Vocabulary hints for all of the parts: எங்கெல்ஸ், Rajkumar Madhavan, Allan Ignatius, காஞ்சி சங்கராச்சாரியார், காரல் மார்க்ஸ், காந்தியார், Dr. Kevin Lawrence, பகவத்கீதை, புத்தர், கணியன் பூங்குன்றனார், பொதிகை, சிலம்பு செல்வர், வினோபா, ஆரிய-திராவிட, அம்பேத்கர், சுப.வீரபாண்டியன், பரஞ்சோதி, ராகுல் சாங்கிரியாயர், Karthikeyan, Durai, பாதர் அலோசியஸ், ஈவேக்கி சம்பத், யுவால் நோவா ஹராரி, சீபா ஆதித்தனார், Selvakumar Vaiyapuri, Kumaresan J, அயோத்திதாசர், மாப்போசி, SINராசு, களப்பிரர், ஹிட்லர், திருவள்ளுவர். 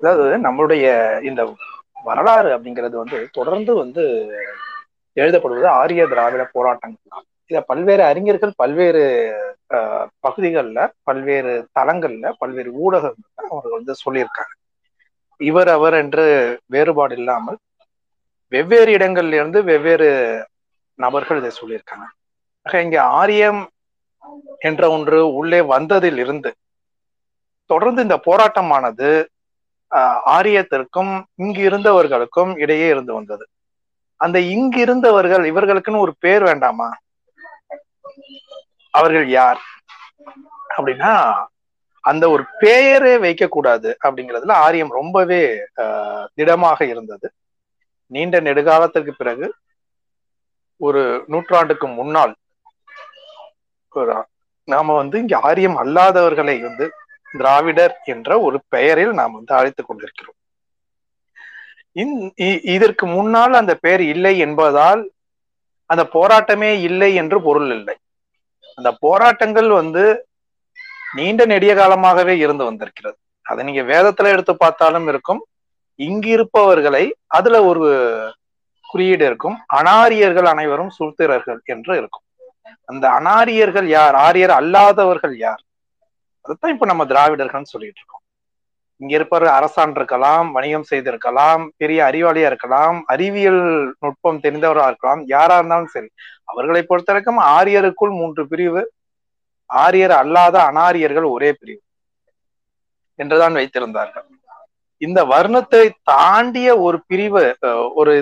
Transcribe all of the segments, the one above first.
அதாவது நம்மளுடைய இந்த வரலாறு அப்படிங்கிறது வந்து தொடர்ந்து வந்து எழுதப்படுவது ஆரிய திராவிட போராட்டங்களால். இதை பல்வேறு அறிஞர்கள் பல்வேறு பகுதிகளில் பல்வேறு தளங்கள்ல பல்வேறு ஊடகங்கள்ல அவங்க வந்து சொல்லியிருக்காங்க. இவர் அவர் என்று வேறுபாடு இல்லாமல் வெவ்வேறு இடங்கள்ல இருந்து வெவ்வேறு நபர்கள் இதை சொல்லியிருக்காங்க. ஆக இங்க ஆரியம் என்ற ஒன்று உள்ளே வந்ததில் இருந்து தொடர்ந்து இந்த போராட்டமானது ஆரியத்திற்கும் இங்கிருந்தவர்களுக்கும் இடையே இருந்து வந்தது. அந்த இங்கிருந்தவர்கள் இவர்களுக்குன்னு ஒரு பேர் வேண்டாமா? அவர்கள் யார் அப்படின்னா அந்த ஒரு பெயரே வைக்கக்கூடாது அப்படிங்கிறதுல ஆரியம் ரொம்பவே திடமாக இருந்தது. நீண்ட நெடுகாலத்திற்கு பிறகு ஒரு நூற்றாண்டுக்கு முன்னால் நாம வந்து இங்க ஆரியம் அல்லாதவர்களை வந்து திராவிடர் என்ற ஒரு பெயரில் நாம் வந்து அழைத்துக் கொண்டிருக்கிறோம். இதற்கு முன்னால் அந்த பெயர் இல்லை என்பதால் அந்த போராட்டமே இல்லை என்று பொருள் இல்லை. அந்த போராட்டங்கள் வந்து நீண்ட நெடிய காலமாகவே இருந்து வந்திருக்கிறது. அதை நீங்க வேதத்துல எடுத்து பார்த்தாலும் இருக்கும். இங்கிருப்பவர்களை அதுல ஒரு குறியீடு இருக்கும். அனாரியர்கள் அனைவரும் சூத்திரர்கள் என்று இருக்கும். அந்த அனாரியர்கள் யார்? ஆரியர் அல்லாதவர்கள் யார்? அதுதான் இப்ப நம்ம திராவிடர்கள்னு சொல்லிட்டு இருக்கோம். இங்க இருப்பவர் அரசான் இருக்கலாம், வணிகம் செய்திருக்கலாம், பெரிய அறிவாளியா இருக்கலாம், அறிவியல் நுட்பம் தெரிந்தவரா இருக்கலாம், யாரா இருந்தாலும் சரி, அவர்களை பொறுத்தவரைக்கும் ஆரியருக்குள் 3 பிரிவு, ஆரியர் அல்லாத அனாரியர்கள் ஒரே பிரிவு என்றுதான் வைத்திருந்தார்கள். இந்த வர்ணத்தை தாண்டிய ஒரு பிரிவு, ஒரு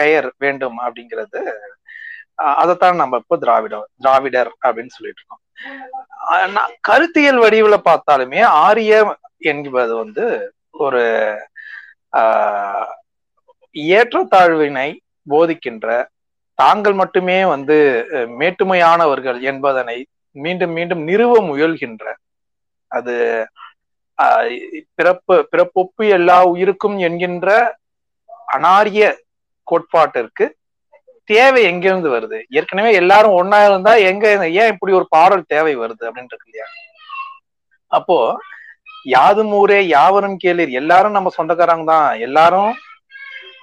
பெயர் வேண்டும் அப்படிங்கிறது. அதைத்தான் நம்ம இப்போ திராவிடர் அப்படின்னு சொல்லிட்டு இருக்கோம். கருத்தியல் வடிவுல பார்த்தாலுமே ஆரியம் என்பது வந்து ஒரு ஏற்றத்தாழ்வினை போதிக்கின்ற, தாங்கள் மட்டுமே வந்து மேட்டுமையானவர்கள் என்பதனை மீண்டும் மீண்டும் நிறுவ முயல்கின்ற, அது பிறப்பொப்பு எல்லா உயிருக்கும் என்கின்ற அனாரிய கோட்பாட்டிற்கு தேவை எங்கிருந்து வருது? ஏற்கனவே எல்லாரும் ஒன்னா இருந்தா எங்க ஏன் இப்படி ஒரு பாடல் தேவை வருது அப்படின்னு இருக்கு இல்லையா? அப்போ யாதும் ஊரே யாவரும் கேளீர், எல்லாரும் நம்ம சொந்தக்காரங்க தான், எல்லாரும்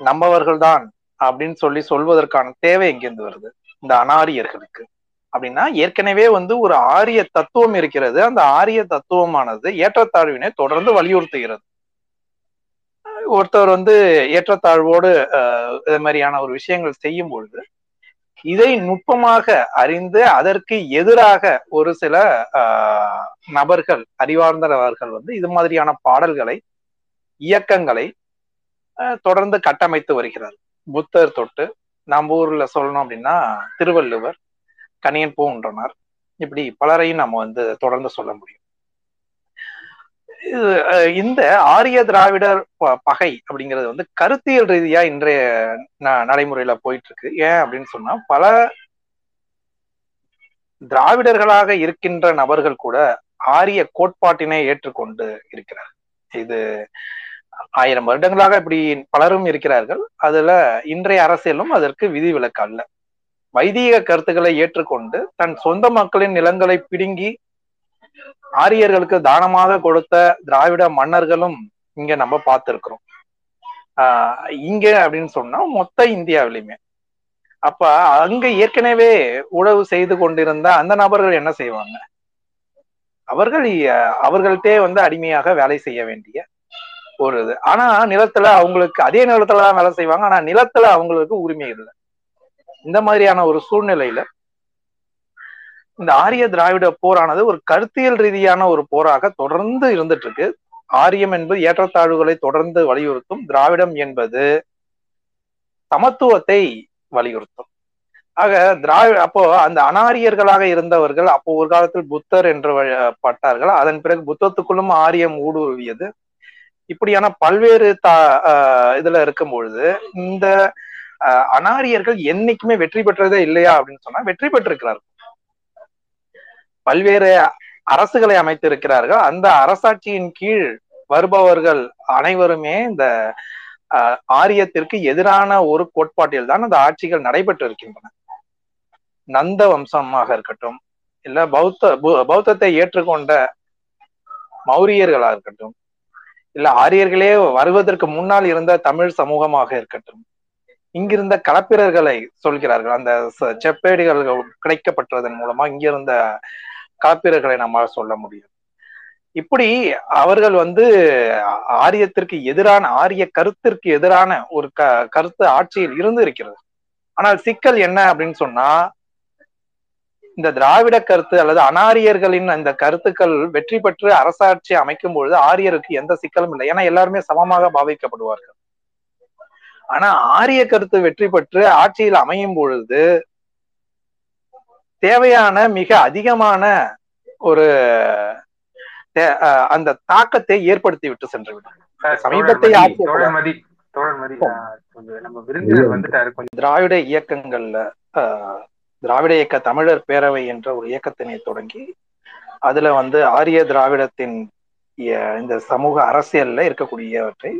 நம்மவர்கள் தான் அப்படின்னு சொல்லி சொல்வதற்கான தேவை எங்கிருந்து வருது இந்த அனாரியர்களுக்கு? அப்படின்னா ஏற்கனவே வந்து ஒரு ஆரிய தத்துவம் இருக்கிறது. அந்த ஆரிய தத்துவமானது ஏற்றத்தாழ்வினை தொடர்ந்து வலியுறுத்துகிறது. ஒருத்தர் வந்து ஏற்றத்தாழ்வோடு இது மாதிரியான ஒரு விஷயங்கள் செய்யும் பொழுது இதை நுட்பமாக அறிந்து அதற்கு எதிராக ஒரு சில நபர்கள், அறிவார்ந்தவர்கள் வந்து இது மாதிரியான பாடல்களை, இயக்கங்களை தொடர்ந்து கட்டமைத்து வருகிறார். புத்தர் தொட்டு நம்ம ஊர்ல சொல்லணும் அப்படின்னா திருவள்ளுவர், கணியன் பூங்குன்றனார், இப்படி பலரையும் நம்ம வந்து தொடர்ந்து சொல்ல முடியும். இந்த ஆரிய திராவிடர் பகை அப்படிங்கிறது வந்து கருத்தியல் ரீதியா இன்றைய நடைமுறையில போயிட்டு இருக்கு. ஏன் அப்படின்னு சொன்னா பல திராவிடர்களாக இருக்கின்ற நபர்கள் கூட ஆரிய கோட்பாட்டினை ஏற்றுக்கொண்டு இருக்கிறார். இது 1000 வருடங்களாக இப்படி பலரும் இருக்கிறார்கள். அதுல இன்றைய அரசியலும் அதற்கு விதிவிலக்கு அல்ல. வைதிக கருத்துக்களை ஏற்றுக்கொண்டு தன் சொந்த மக்களின் நிலங்களை பிடுங்கி ஆரியர்களுக்கு தானமாக கொடுத்த திராவிட மன்னர்களும் இங்க நம்ம பார்த்திருக்கிறோம். இங்க அப்படின்னு சொன்னா மொத்த இந்தியாவிலையுமே. அப்ப அங்க ஏற்கனவே உழவு செய்து கொண்டிருந்த அந்த நபர்கள் என்ன செய்வாங்க? அவர்கள்ட்டே வந்து அடிமையாக வேலை செய்ய வேண்டிய ஒரு இது. ஆனா நிலத்துல அவங்களுக்கு அதே நிலத்துலதான் வேலை செய்வாங்க. ஆனா நிலத்துல அவங்களுக்கு உரிமை இல்லை. இந்த மாதிரியான ஒரு சூழ்நிலையில இந்த ஆரிய திராவிட போரானது ஒரு கருத்தியல் ரீதியான ஒரு போராக தொடர்ந்து இருந்துட்டு இருக்கு. ஆரியம் என்பது ஏற்றத்தாழ்வுகளை தொடர்ந்து வலியுறுத்தும், திராவிடம் என்பது சமத்துவத்தை வலியுறுத்தும். ஆக அப்போ அந்த அனாரியர்களாக இருந்தவர்கள் அப்போ ஒரு காலத்தில் புத்தர் என்று பட்டார்கள். அதன் பிறகு புத்தத்துக்குள்ளும் ஆரியம் ஊடுருவியது. இப்படியான பல்வேறு இதுல இருக்கும் பொழுது இந்த அனாரியர்கள் என்னைக்குமே வெற்றி பெற்றதே இல்லையா அப்படின்னு சொன்னா வெற்றி பெற்றிருக்கிறார்கள். பல்வேறு அரசுகளை அமைத்திருக்கிறார்கள். அந்த அரசாட்சியின் கீழ் வருபவர்கள் அனைவருமே இந்த ஆரியத்திற்கு எதிரான ஒரு கோட்பாட்டில் தான் அந்த ஆட்சிகள் நடைபெற்று இருக்கின்றன. நந்த வம்சமாக இருக்கட்டும், இல்ல பௌத்தத்தை ஏற்றுக்கொண்ட மௌரியர்களா இருக்கட்டும், இல்ல ஆரியர்களே வருவதற்கு முன்னால் இருந்த தமிழ் சமூகமாக இருக்கட்டும், இங்கிருந்த களப்பிரர்களை சொல்கிறார்கள். அந்த செப்பேடுகள் கிடைக்கப்பட்டதன் மூலமா இங்கிருந்த களப்பிரர்களை நம்மால் சொல்ல முடியும். இப்படி அவர்கள் ஆரியத்திற்கு எதிரான, ஆரிய கருத்திற்கு எதிரான ஒரு கருத்து ஆட்சியில் இருந்து இருக்கிறது. ஆனால் சிக்கல் என்ன அப்படின்னு சொன்னா, இந்த திராவிட கருத்து அல்லது அனாரியர்களின் அந்த கருத்துக்கள் வெற்றி பெற்று அரசாட்சி அமைக்கும் பொழுது ஆரியருக்கு எந்த சிக்கலும் இல்லை, ஏன்னா எல்லாருமே சமமாக பாவிக்கப்படுவார்கள். ஆனா ஆரிய கருத்து வெற்றி பெற்று ஆட்சியில் அமையும் பொழுது தேவையான மிக அதிகமான ஒரு அந்த தாக்கத்தை ஏற்படுத்தி விட்டு சென்று விடும். சமீபத்தை திராவிட இயக்கங்கள்ல திராவிட இயக்க தமிழர் பேரவை என்ற ஒரு இயக்கத்தினை தொடங்கி அதுல ஆரிய திராவிடத்தின் இந்த சமூக அரசியல்ல இருக்கக்கூடியவற்றை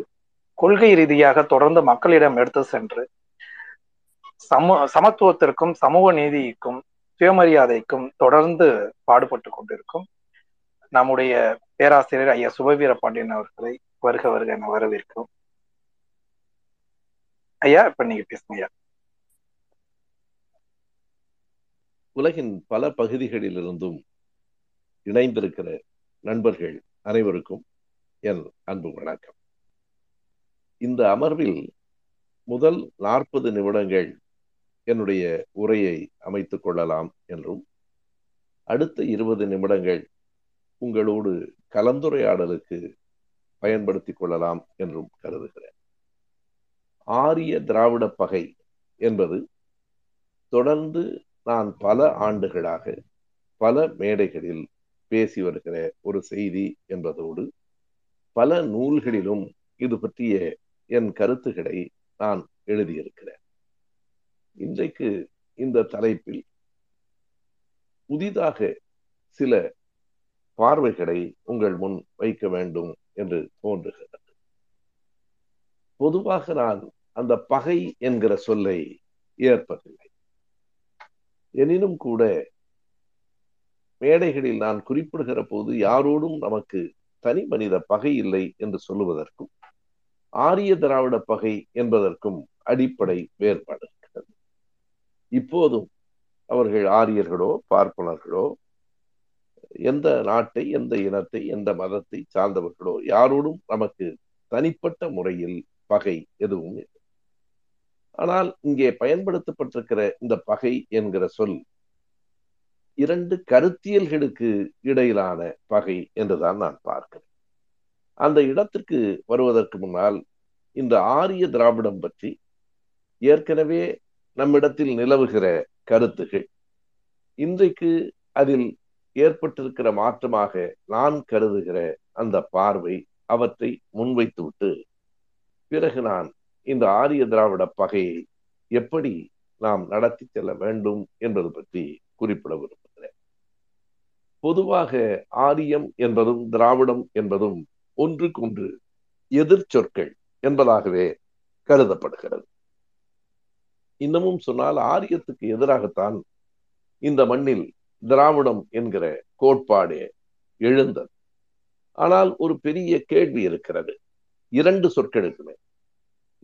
கொள்கை ரீதியாக தொடர்ந்து மக்களிடம் எடுத்து சென்று சமத்துவத்திற்கும் சமூக நீதிக்கும் சுயமரியாதைக்கும் தொடர்ந்து பாடுபட்டு கொண்டிருக்கும் நம்முடைய பேராசிரியர் ஐயா சுப.வீரபாண்டியன் அவர்களை வருக வருக என வரவேற்கும். ஐயா, இப்ப நீங்க பேசுங்க. உலகின் பல பகுதிகளிலிருந்தும் இணைந்திருக்கிற நண்பர்கள் அனைவருக்கும் என் அன்பு வணக்கம். இந்த அமர்வில் முதல் 40 நிமிடங்கள் என்னுடைய உரையை அமைத்துக் கொள்ளலாம் என்றும் அடுத்த 20 நிமிடங்கள் உங்களோடு கலந்துரையாடலுக்கு பயன்படுத்தி கொள்ளலாம் என்றும் கருதுகிறேன். ஆரிய திராவிட பகை என்பது தொடர்ந்து நான் பல ஆண்டுகளாக பல மேடைகளில் பேசி வருகிற ஒரு செய்தி என்பதோடு பல நூல்களிலும் இது பற்றிய என் கருத்துக்களை நான் எழுதியிருக்கிறேன். இன்றைக்கு இந்த தலைப்பில் புதிதாக சில பார்வைகளை உங்கள் முன் வைக்க வேண்டும் என்று தோன்றுகிறது. பொதுவாக நான் அந்த பகை என்கிற சொல்லை ஏற்பதில்லை. எனினும் கூட மேடைகளில் நான் குறிப்பிடுகிற போது யாரோடும் நமக்கு தனி மனித பகை இல்லை என்று சொல்லுவதற்கும் ஆரிய திராவிட பகை என்பதற்கும் அடிப்படை வேறுபாடு இருக்கிறது. இப்போதும் அவர்கள் ஆரியர்களோ பார்ப்பனர்களோ எந்த நாட்டை, எந்த இனத்தை, எந்த மதத்தை சார்ந்தவர்களோ யாரோடும் நமக்கு தனிப்பட்ட முறையில் பகை எதுவும் இல்லை. ஆனால் இங்கே பயன்படுத்தப்பட்டிருக்கிற இந்த பகை என்கிற சொல் இரண்டு கருத்தியல்களுக்கு இடையிலான பகை என்றுதான் நான் பார்க்கிறேன். அந்த இடத்திற்கு வருவதற்கு முன்னால் இந்த ஆரிய திராவிடம் பற்றி ஏற்கனவே நம்மிடத்தில் நிலவுகிற கருத்துகள், இன்றைக்கு அதில் ஏற்பட்டிருக்கிற மாற்றமாக நான் கருதுகிற அந்த பார்வை, அவற்றை முன்வைத்துவிட்டு பிறகு நான் இந்த ஆரிய திராவிட பகையை எப்படி நாம் நடத்தி செல்ல வேண்டும் என்பது பற்றி குறிப்பிட விரும்புகிறேன். பொதுவாக ஆரியம் என்பதும் திராவிடம் என்பதும் ஒன்றுக்கொன்று எதிர்ச்சொற்கள் என்பதாகவே கருதப்படுகிறது. இன்னமும் சொன்னால் ஆரியத்துக்கு எதிராகத்தான் இந்த மண்ணில் திராவிடம் என்கிற கோட்பாடு எழுந்தது. ஆனால் ஒரு பெரிய கேள்வி இருக்கிறது இரண்டு சொற்களுக்குமே.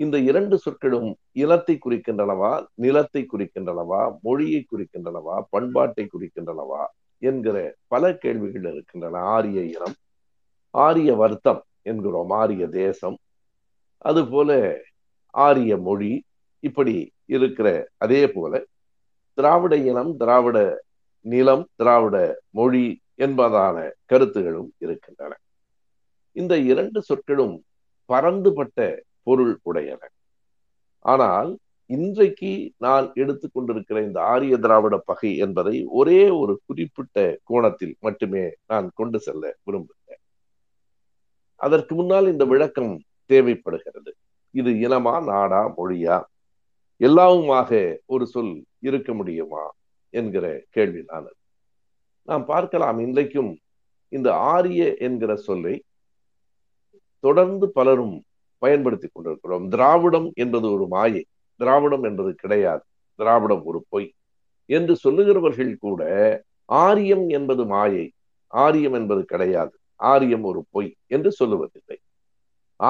இந்த இரண்டு சொற்களும் இனத்தை குறிக்கின்றனவா, நிலத்தை குறிக்கின்றனவா, மொழியை குறிக்கின்றனவா, பண்பாட்டை குறிக்கின்றனவா என்கிற பல கேள்விகள் இருக்கின்றன. ஆரிய இனம், ஆரிய வர்த்தம் என்கிறோம், ஆரிய தேசம், அதுபோல ஆரிய மொழி, இப்படி இருக்கிற அதே போல திராவிட இனம், திராவிட நிலம், திராவிட மொழி என்பதான கருத்துகளும் இருக்கின்றன. இந்த இரண்டு சொற்களும் பரந்துபட்ட பொருள் உடையன. ஆனால் இன்றைக்கு நான் எடுத்துக்கொண்டிருக்கிற இந்த ஆரிய திராவிட பகை என்பதை ஒரே ஒரு குறிப்பிட்ட கோணத்தில் மட்டுமே நான் கொண்டு செல்ல விரும்புகிறேன். அதற்கு முன்னால் இந்த விளக்கம் தேவைப்படுகிறது. இது இனமா, நாடா, மொழியா, எல்லாவுமாக ஒரு சொல் இருக்க முடியுமா என்கிற கேள்விதான் நாம் பார்க்கலாம். இன்றைக்கும் இந்த ஆரிய என்கிற சொல்லை தொடர்ந்து பலரும் பயன்படுத்தி கொண்டிருக்கிறோம். திராவிடம் என்பது ஒரு மாயை, திராவிடம் என்பது கிடையாது, திராவிடம் ஒரு பொய் என்று சொல்லுகிறவர்கள் கூட ஆரியம் என்பது மாயை, ஆரியம் என்பது கிடையாது, ஆரியம் ஒரு பொய் என்று சொல்லுவதில்லை.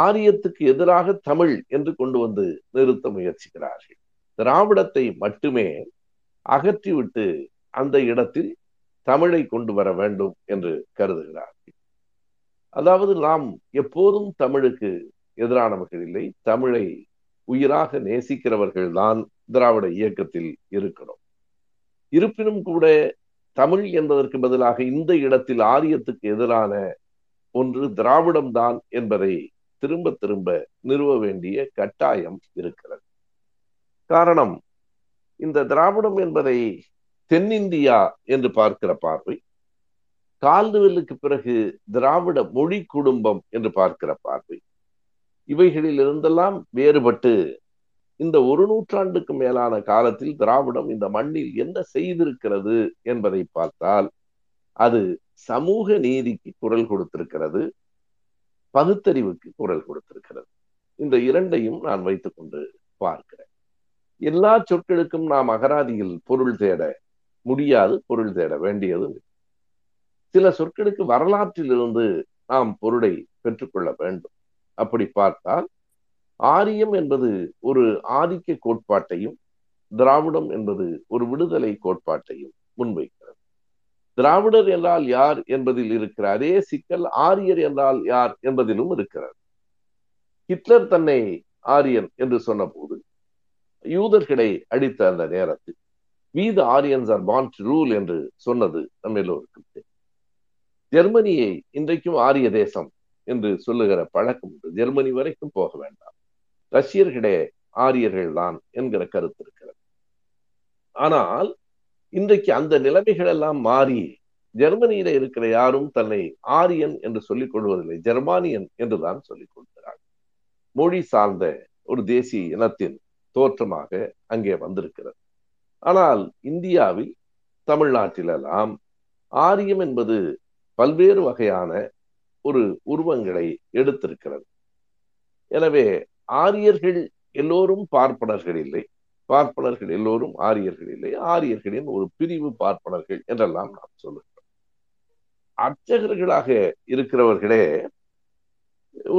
ஆரியத்துக்கு எதிராக தமிழ் என்று கொண்டு வந்து நிறுத்த முயற்சிக்கிறார்கள். திராவிடத்தை மட்டுமே அகற்றிவிட்டு அந்த இடத்தில் தமிழை கொண்டு வர வேண்டும் என்று கருதுகிறார்கள். அதாவது நாம் எப்போதும் தமிழுக்கு எதிரானவர்கள் இல்லை, தமிழை உயிராக நேசிக்கிறவர்கள் தான் திராவிட இயக்கத்தில் இருக்கிறோம். இருப்பினும் கூட தமிழ் என்பதற்கு பதிலாக இந்த இடத்தில் ஆரியத்துக்கு எதிரான ஒன்று திராவிடம்தான் என்பதை திரும்ப திரும்ப நிறுவ வேண்டிய கட்டாயம் இருக்கிறது. காரணம், இந்த திராவிடம் என்பதை தென்னிந்தியா என்று பார்க்கிற பார்வை, கால்துவெல்லுக்கு பிறகு திராவிட மொழி குடும்பம் என்று பார்க்கிற பார்வை, இவைகளில் இருந்தெல்லாம் வேறுபட்டு இந்த ஒரு நூற்றாண்டுக்கு மேலான காலத்தில் திராவிடம் இந்த மண்ணில் என்ன செய்திருக்கிறது என்பதை பார்த்தால் அது சமூக நீதிக்கு குரல் கொடுத்திருக்கிறது, பகுத்தறிவுக்கு குரல் கொடுத்திருக்கிறது. இந்த இரண்டையும் நான் வைத்துக் கொண்டு பார்க்கிறேன். எல்லா சொற்களுக்கும் நாம் அகராதியில் பொருள் தேட முடியாது, பொருள் தேட வேண்டியதும் சில சொற்களுக்கு வரலாற்றிலிருந்து நாம் பொருளை பெற்றுக்கொள்ள வேண்டும். அப்படி பார்த்தால் ஆரியம் என்பது ஒரு ஆதிக்க கோட்பாட்டையும் திராவிடம் என்பது ஒரு விடுதலை கோட்பாட்டையும் முன்வைக்கிறது. திராவிடர் என்றால் யார் என்பதில் இருக்கிற அதே சிக்கல் ஆரியர் என்றால் யார் என்பதிலும் இருக்கிறது. ஹிட்லர் தன்னை ஆரியன் என்று சொன்ன போது யூதர்களை அடித்த அந்த நேரத்தில் We the Aryans are born to rule என்று சொன்னது நம்ம எல்லோருக்கும் தெரியும். ஜெர்மனியை இன்றைக்கும் ஆரிய தேசம் என்று சொல்லுகிற பழக்கம் உண்டு. ஜெர்மனி வரைக்கும் போக வேண்டாம், ரஷ்யர்களே ஆரியர்கள் தான் என்கிற கருத்து இருக்கிறது. ஆனால் இன்றைக்கு அந்த நிலைமைகள் எல்லாம் மாறி ஜெர்மனியில இருக்கிற யாரும் தன்னை ஆரியன் என்று சொல்லிக் கொள்வதில்லை, ஜெர்மானியன் என்றுதான் சொல்லிக் கொள்கிறார். மொழி சார்ந்த ஒரு தேசிய இனத்தின் தோற்றமாக அங்கே வந்திருக்கிறது. ஆனால் இந்தியாவில் தமிழ்நாட்டிலெல்லாம் ஆரியம் என்பது பல்வேறு வகையான ஒரு உருவங்களை எடுத்திருக்கிறது. எனவே ஆரியர்கள் எல்லோரும் பார்ப்பனர்கள் இல்லை, பார்ப்பனர்கள் எல்லோரும் ஆரியர்கள் இல்லை, ஆரியர்களின் ஒரு பிரிவு பார்ப்பனர்கள் என்றெல்லாம் நாம் சொல்லுகிறோம். அர்ச்சகர்களாக இருக்கிறவர்களே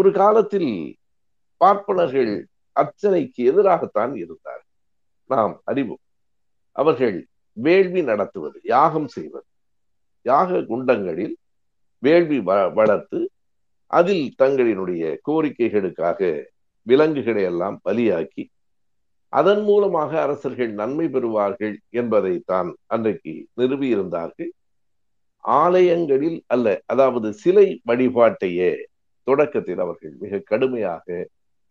ஒரு காலத்தில் பார்ப்பனர்கள் அர்ச்சனைக்கு எதிராகத்தான் இருந்தார், நாம் அறிவோம். அவர்கள் வேள்வி நடத்துவது, யாகம் செய்வது, யாக குண்டங்களில் வேள்வி வளர்த்து அதில் தங்களினுடைய கோரிக்கைகளுக்காக விலங்குகளை எல்லாம் பலியாக்கி அதன் மூலமாக அரசர்கள் நன்மை பெறுவார்கள் என்பதை தான் அன்றைக்கு நிறுவியிருந்தார்கள். ஆலயங்களில் அல்ல, அதாவது சிலை வழிபாட்டையே தொடக்கத்தில் அவர்கள் மிக கடுமையாக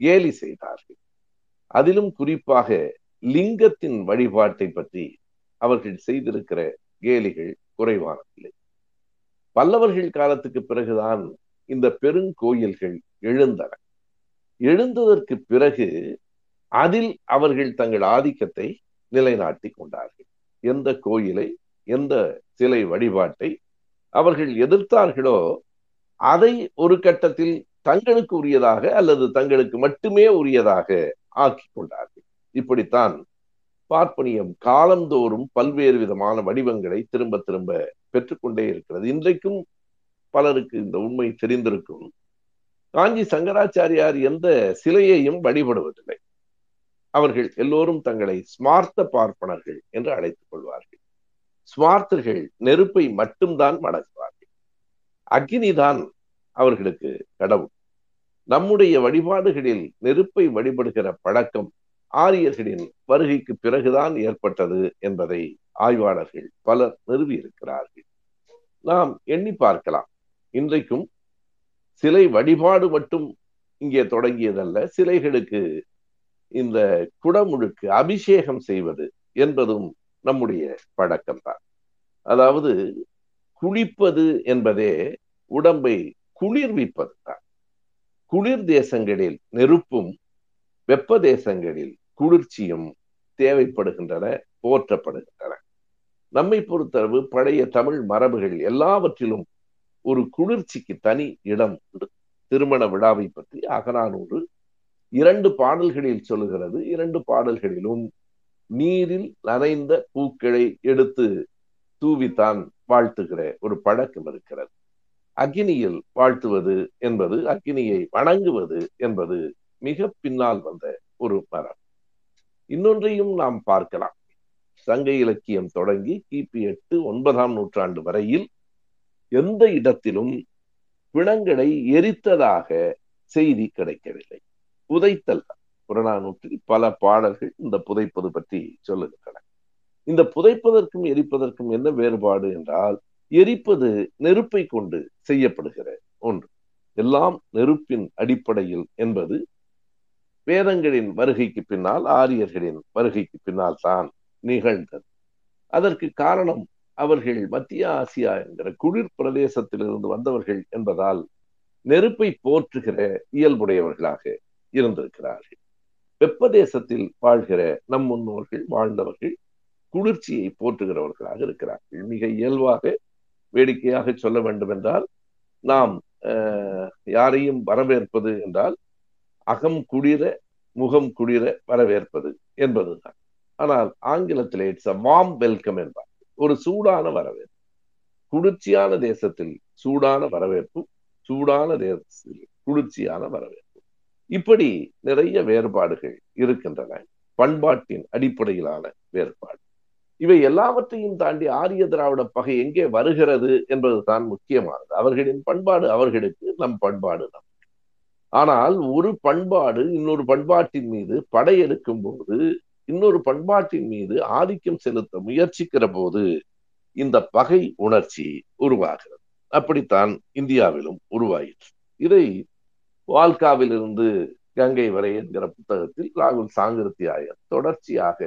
கேலி செய்தார்கள். அதிலும் குறிப்பாக லிங்கத்தின் வழிபாட்டை பற்றி அவர்கள் செய்திருக்கிற கேலிகள் குறைவானதில்லை. பல்லவர்கள் காலத்துக்கு பிறகுதான் இந்த பெருங்கோயில்கள் எழுந்தன. எழுந்ததற்கு பிறகு அதில் அவர்கள் தங்கள் ஆதிக்கத்தை நிலைநாட்டி கொண்டார்கள். எந்த கோயிலை, எந்த சிலை வழிபாட்டை அவர்கள் எதிர்த்தார்களோ அதை ஒரு கட்டத்தில் தங்களுக்கு உரியதாக அல்லது தங்களுக்கு மட்டுமே உரியதாக ஆக்கி கொண்டார்கள். இப்படித்தான் பார்ப்பனியம் காலந்தோறும் பல்வேறு விதமான வடிவங்களை திரும்ப திரும்ப பெற்றுக்கொண்டே இருக்கிறது. இன்றைக்கும் பலருக்கு இந்த உண்மை தெரிந்திருக்கும். காஞ்சி சங்கராச்சாரியார் எந்த சிலையையும் வழிபடுவதில்லை. அவர்கள் எல்லோரும் தங்களை ஸ்மார்த்த பார்ப்பனர்கள் என்று அழைத்துக் கொள்வார்கள். ஸ்மார்த்தர்கள் நெருப்பை மட்டும்தான் வணங்குவார்கள், அக்னிதான் அவர்களுக்கு கடவுள். நம்முடைய வழிபாடுகளில் நெருப்பை வழிபடுகிற பழக்கம் ஆரியர்களின் வருகைக்கு பிறகுதான் ஏற்பட்டது என்பதை ஆய்வாளர்கள் பலர் நிறுவியிருக்கிறார்கள். நாம் எண்ணி பார்க்கலாம், இன்றைக்கும் சிலை வழிபாடு மட்டும் இங்கே தொடங்கியதல்ல, சிலைகளுக்கு இந்த குடமுழுக்கு அபிஷேகம் செய்வது என்பதும் நம்முடைய பழக்கம்தான். அதாவது குளிப்பது என்பதே உடம்பை குளிர்விப்பது தான். குளிர் தேசங்களில் நெருப்பும் வெப்ப தேசங்களில் குளிர்ச்சியும் தேவைப்படுகின்றன, போற்றப்படுகின்றன. நம்மை பொறுத்தளவு பழைய தமிழ் மரபுகள் எல்லாவற்றிலும் ஒரு குளிர்ச்சிக்கு தனி இடம் உண்டு. திருமண விழாவை பற்றி அகரானூறு 2 பாடல்களில் சொல்லுகிறது. 2 பாடல்களிலும் நீரில் நனைந்த பூக்களை எடுத்து தூவித்தான் வாழ்த்துகிற ஒரு பழக்கம் இருக்கிறது. அக்னியில் வாழ்த்துவது என்பது, அக்னியை வணங்குவது என்பது மிக பின்னால் வந்த ஒரு மரபு. இன்னொன்றையும் நாம் பார்க்கலாம். சங்க இலக்கியம் தொடங்கி கிபி 8-9 நூற்றாண்டு வரையில் எந்த இடத்திலும் பிணங்களை எரித்ததாக செய்தி கிடைக்கவில்லை. புதைத்தல். புறநானூற்றில் பல பாடல்கள் இந்த புதைப்பது பற்றி சொல்லுகின்றன. இந்த புதைப்பதற்கும் எரிப்பதற்கும் என்ன வேறுபாடு என்றால், எரிப்பது நெருப்பை கொண்டு செய்யப்படுகிற ஒன்று, எல்லாம் நெருப்பின் அடிப்படையில் என்பது வேதங்களின் வருகைக்கு பின்னால், ஆரியர்களின் வருகைக்கு பின்னால் தான் நிகழ்ந்தது. அதற்கு காரணம் அவர்கள் மத்திய ஆசியா என்கிற குளிர் பிரதேசத்திலிருந்து வந்தவர்கள் என்பதால் நெருப்பை போற்றுகிற இயல்புடையவர்களாக இருந்திருக்கிறார்கள். வெப்ப தேசத்தில் வாழ்கிற நம் முன்னோர்கள் வாழ்ந்தவர்கள் குளிர்ச்சியை போற்றுகிறவர்களாக இருக்கிறார்கள். மிக இயல்பாக வேடிக்கையாக சொல்ல வேண்டும் என்றால், நாம் யாரையும் வரவேற்பது என்றால் அகம் குளிர முகம் குளிர வரவேற்பது என்பதுதான். ஆனால் ஆங்கிலத்திலே இட்ஸ் அ வார்ம் வெல்கம் என்பார், ஒரு சூடான வரவேற்பு. குளிர்ச்சியான தேசத்தில் சூடான வரவேற்பு, சூடான தேசத்தில் குளிர்ச்சியான வரவேற்பு. இப்படி நிறைய வேறுபாடுகள் இருக்கின்றன, பண்பாட்டின் அடிப்படையிலான வேறுபாடு. இவை எல்லாவற்றையும் தாண்டி ஆரிய திராவிட பகை எங்கே வருகிறது என்பதுதான் முக்கியமானது. அவர்களின் பண்பாடு அவர்களுக்கு, நம் பண்பாடு நமக்கு. ஆனால் ஒரு பண்பாடு இன்னொரு பண்பாட்டின் மீது படையெடுக்கும் போது, இன்னொரு பண்பாட்டின் மீது ஆதிக்கம் செலுத்த முயற்சிக்கிற போது இந்த பகை உணர்ச்சி உருவாகிறது. அப்படித்தான் இந்தியாவிலும் உருவாயிற்று. இதை வால்காவில் இருந்து கங்கை வரை என்கிற புத்தகத்தில் ராகுல் சாங்கிரியாயர் தொடர்ச்சியாக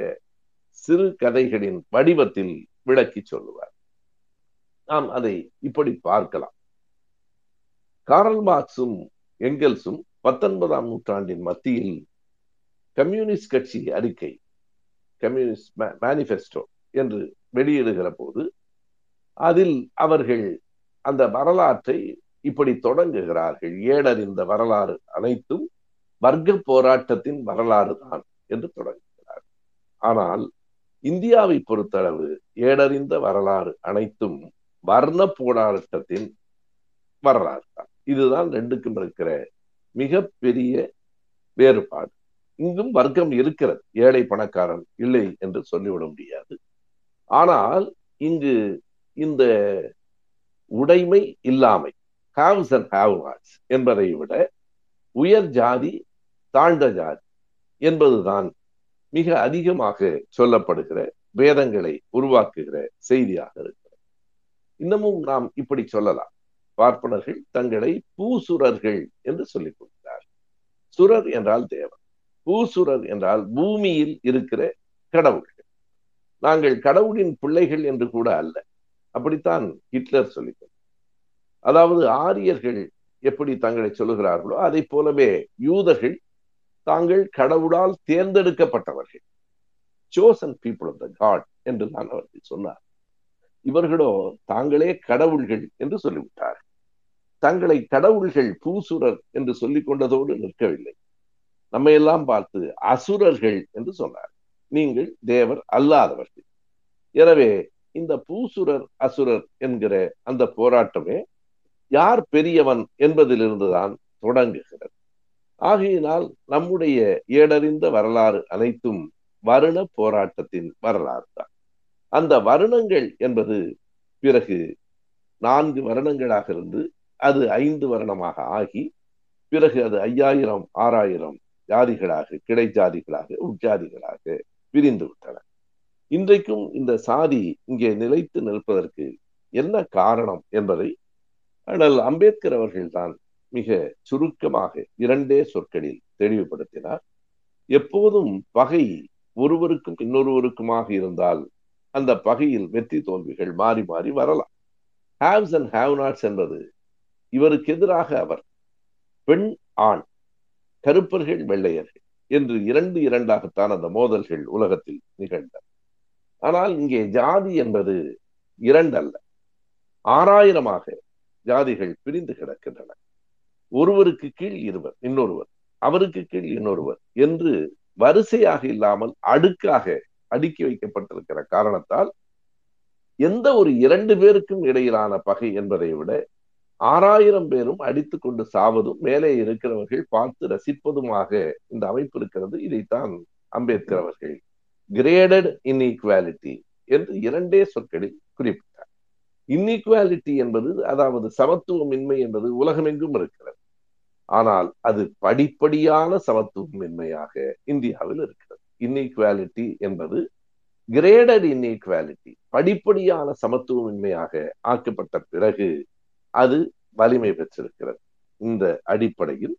சிறு கதைகளின் வடிவத்தில் விளக்கி சொல்லுவார். நாம் அதை இப்படி பார்க்கலாம். காரல் மார்க்ஸும் எங்கெல்ஸும் 19ஆம் நூற்றாண்டின் மத்தியில் கம்யூனிஸ்ட் கட்சி அறிக்கை, கம்யூனிஸ்ட் மேனிஃபெஸ்டோ என்று வெளியிடுகிற போது, அதில் அவர்கள் அந்த வரலாற்றை இப்படி தொடங்குகிறார்கள். ஏடறிந்த வரலாறு அனைத்தும் வர்க்க போராட்டத்தின் வரலாறு தான் என்று தொடங்குகிறார். ஆனால் இந்தியாவை பொறுத்தளவு ஏடறிந்த வரலாறு அனைத்தும் வர்ண போராட்டத்தின் வரலாறு தான். இதுதான் ரெண்டுக்கும் இருக்கிற மிக பெரிய வேறுபாடு. இங்கும் வர்க்கம் இருக்கிறது, ஏழை பணக்காரன் இல்லை என்று சொல்லிவிட முடியாது. ஆனால் இங்கு இந்த உடைமை இல்லாமை, ஹாவ்ஸ் அண்ட் ஹாவ் நாட்ஸ் என்பதை விட உயர் ஜாதி தாழ்ந்த ஜாதி என்பதுதான் மிக அதிகமாக சொல்லப்படுகிற, வேதங்களை உருவாக்குகிற செய்தியாக இருக்கிறது. இன்னமும் நாம் இப்படி சொல்லலாம். பார்ப்பனர்கள் தங்களை பூசுரர்கள் என்று சொல்லிக் கொள்கிறார். சுரர் என்றால் தேவன், பூசுரர் என்றால் பூமியில் இருக்கிற கடவுள்கள். நாங்கள் கடவுளின் பிள்ளைகள் என்று கூட அல்ல, அப்படித்தான் ஹிட்லர் சொல்லிக் கொண்டார். அதாவது ஆரியர்கள் எப்படி தங்களை சொல்லுகிறார்களோ அதை போலவே யூதர்கள் தாங்கள் கடவுளால் தேர்ந்தெடுக்கப்பட்டவர்கள், chosen people of the God என்று தான் அவர்கள் சொன்னார். இவர்களோ தாங்களே கடவுள்கள் என்று சொல்லிவிட்டார்கள். தங்களை கடவுள்கள் பூசுரர் என்று சொல்லிக் கொண்டதோடு நிற்கவில்லை, நம்மையெல்லாம் பார்த்து அசுரர்கள் என்று சொன்னார். நீங்கள் தேவர் அல்லாதவர்கள். எனவே இந்த பூசுரர் அசுரர் என்கிற அந்த போராட்டமே யார் பெரியவன் என்பதிலிருந்துதான் தொடங்குகிறது. ஆகையினால் நம்முடைய ஏடறிந்த வரலாறு அனைத்தும் வருண போராட்டத்தின் வரலாறு தான். அந்த வருணங்கள் என்பது பிறகு 4 வருணங்களாக இருந்து அது 5 வருணமாக ஆகி பிறகு அது 5000-6000 ஜாதிகளாக, கிடை ஜாதிகளாக, உட்ஜாதிகளாக பிரிந்து விட்டன. இன்றைக்கும் இந்த சாதி இங்கே நிலைத்து நிற்பதற்கு என்ன காரணம் என்பதை ஆனால் அம்பேத்கர் அவர்கள்தான் மிக சுருக்கமாக 2 சொற்களில் தெளிவுபடுத்தினார். எப்போதும் பகை ஒருவருக்கும் இன்னொருவருக்குமாக இருந்தால் அந்த பகையில் வெற்றி தோல்விகள் மாறி மாறி வரலாம். ஹாவ்ஸ் அண்ட் ஹாவ் நாட்ஸ் என்பது இவருக்கு எதிராக அவர் பெண் ஆண், கருப்பர்கள் வெள்ளையர்கள் என்று 2-2ஆகத்தான் அந்த மோதல்கள் உலகத்தில் நிகழ்ந்தன. ஆனால் இங்கே ஜாதி என்பது 2 அல்ல, 6000-ஆக ஜாதிகள் பிரிந்து கிடக்கின்றன. ஒருவருக்கு கீழ் 20, இன்னொருவர் அவருக்கு கீழ் இன்னொருவர் என்று வரிசையாக இல்லாமல் அடுக்காக அடுக்கி வைக்கப்பட்டிருக்கிற காரணத்தால் எந்த ஒரு 2 பேருக்கும் இடையிலான பகை என்பதை விட 6000 பேரும் அடித்து கொண்டு சாவதும் மேலே இருக்கிறவர்கள் பார்த்து ரசிப்பதுமாக இந்த அமைப்பு இருக்கிறது. இதைத்தான் அம்பேத்கர் அவர்கள் கிரேடட் இன்இக்வாலிட்டி என்று 2 சொற்களில் குறிப்பிட்டார். இன்இக்வாலிட்டி என்பது, அதாவது சமத்துவமின்மை என்பது உலகமெங்கும் இருக்கிறது. ஆனால் அது படிப்படியான சமத்துவமின்மையாக இந்தியாவில் இருக்கிறது. இன்இக்வாலிட்டி என்பது கிரேடட் இன்இக்வாலிட்டி, படிப்படியான சமத்துவமின்மையாக ஆக்கப்பட்ட பிறகு அது வலிமை பெற்றிருக்கிறது. இந்த அடிப்படையில்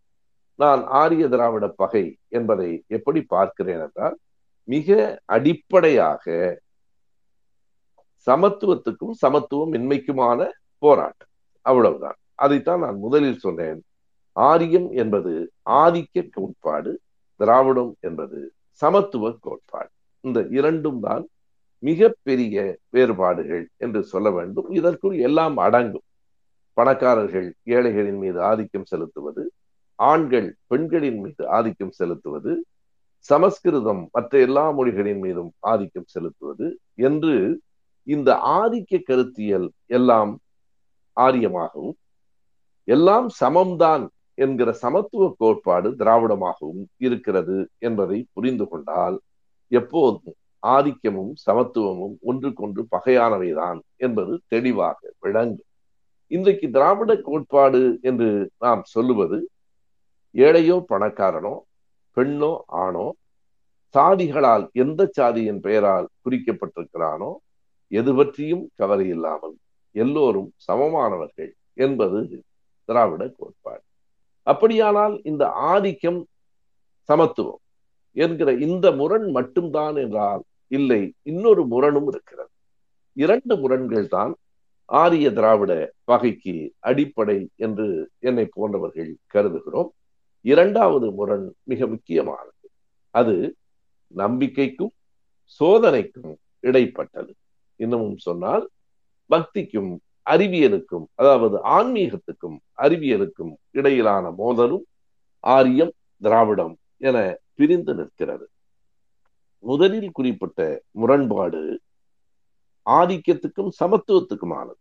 நான் ஆரிய திராவிட பகை என்பதை எப்படி பார்க்கிறேன் என்றால், மிக அடிப்படையாக சமத்துவத்துக்கும் சமத்துவம் இன்மைக்குமான போராட்டம், அவ்வளவுதான். அதைத்தான் நான் முதலில் சொன்னேன். ஆரியம் என்பது ஆதிக்க கோட்பாடு, திராவிடம் என்பது சமத்துவ கோட்பாடு. இந்த 2ம் தான் மிக பெரிய வேறுபாடுகள் என்று சொல்ல வேண்டும். இதற்குள் எல்லாம் அடங்கும். பணக்காரர்கள் ஏழைகளின் மீது ஆதிக்கம் செலுத்துவது, ஆண்கள் பெண்களின் மீது ஆதிக்கம் செலுத்துவது, சமஸ்கிருதம் மற்ற எல்லா மொழிகளின் மீதும் ஆதிக்கம் செலுத்துவது என்று இந்த ஆதிக்க கருத்தியல் எல்லாம் ஆரியமாகவும் எல்லாம் சமம்தான் என்கிற சமத்துவ கோட்பாடு திராவிடமாகவும் இருக்கிறது என்பதை புரிந்து கொண்டால் எப்போதும் ஆதிக்கமும் சமத்துவமும் ஒன்றுக்கொன்று பகையானவைதான் என்பது தெளிவாக விளங்கும். இன்றைக்கு திராவிட கோட்பாடு என்று நாம் சொல்லுவது ஏழையோ பணக்காரனோ பெண்ணோ ஆணோ சாதிகளால் எந்த சாதியின் பெயரால் குறிக்கப்பட்டிருக்கிறானோ எது பற்றியும் கவலை இல்லாமல் எல்லோரும் சமமானவர்கள் என்பது திராவிட கோட்பாடு. அப்படியானால் இந்த ஆதிக்கம் சமத்துவம் என்கிற இந்த முரண் மட்டும்தான் என்றால், இல்லை, இன்னொரு முரணும் இருக்கிறது. 2 முரண்கள் தான் ஆரிய திராவிட பகைக்கு அடிப்படை என்று என்னை போன்றவர்கள் கருதுகிறோம். 2வது முரண் மிக முக்கியமானது. அது நம்பிக்கைக்கும் சோதனைக்கும் இடைப்பட்டது. இன்னமும் சொன்னால், பக்திக்கும் அறிவியலுக்கும், அதாவது ஆன்மீகத்துக்கும் அறிவியலுக்கும் இடையிலான மோதலும் ஆரியம் திராவிடம் என பிரிந்து நிற்கிறது. முதலில் குறிப்பிட்ட முரண்பாடு ஆதிக்கத்துக்கும் சமத்துவத்துக்குமானது.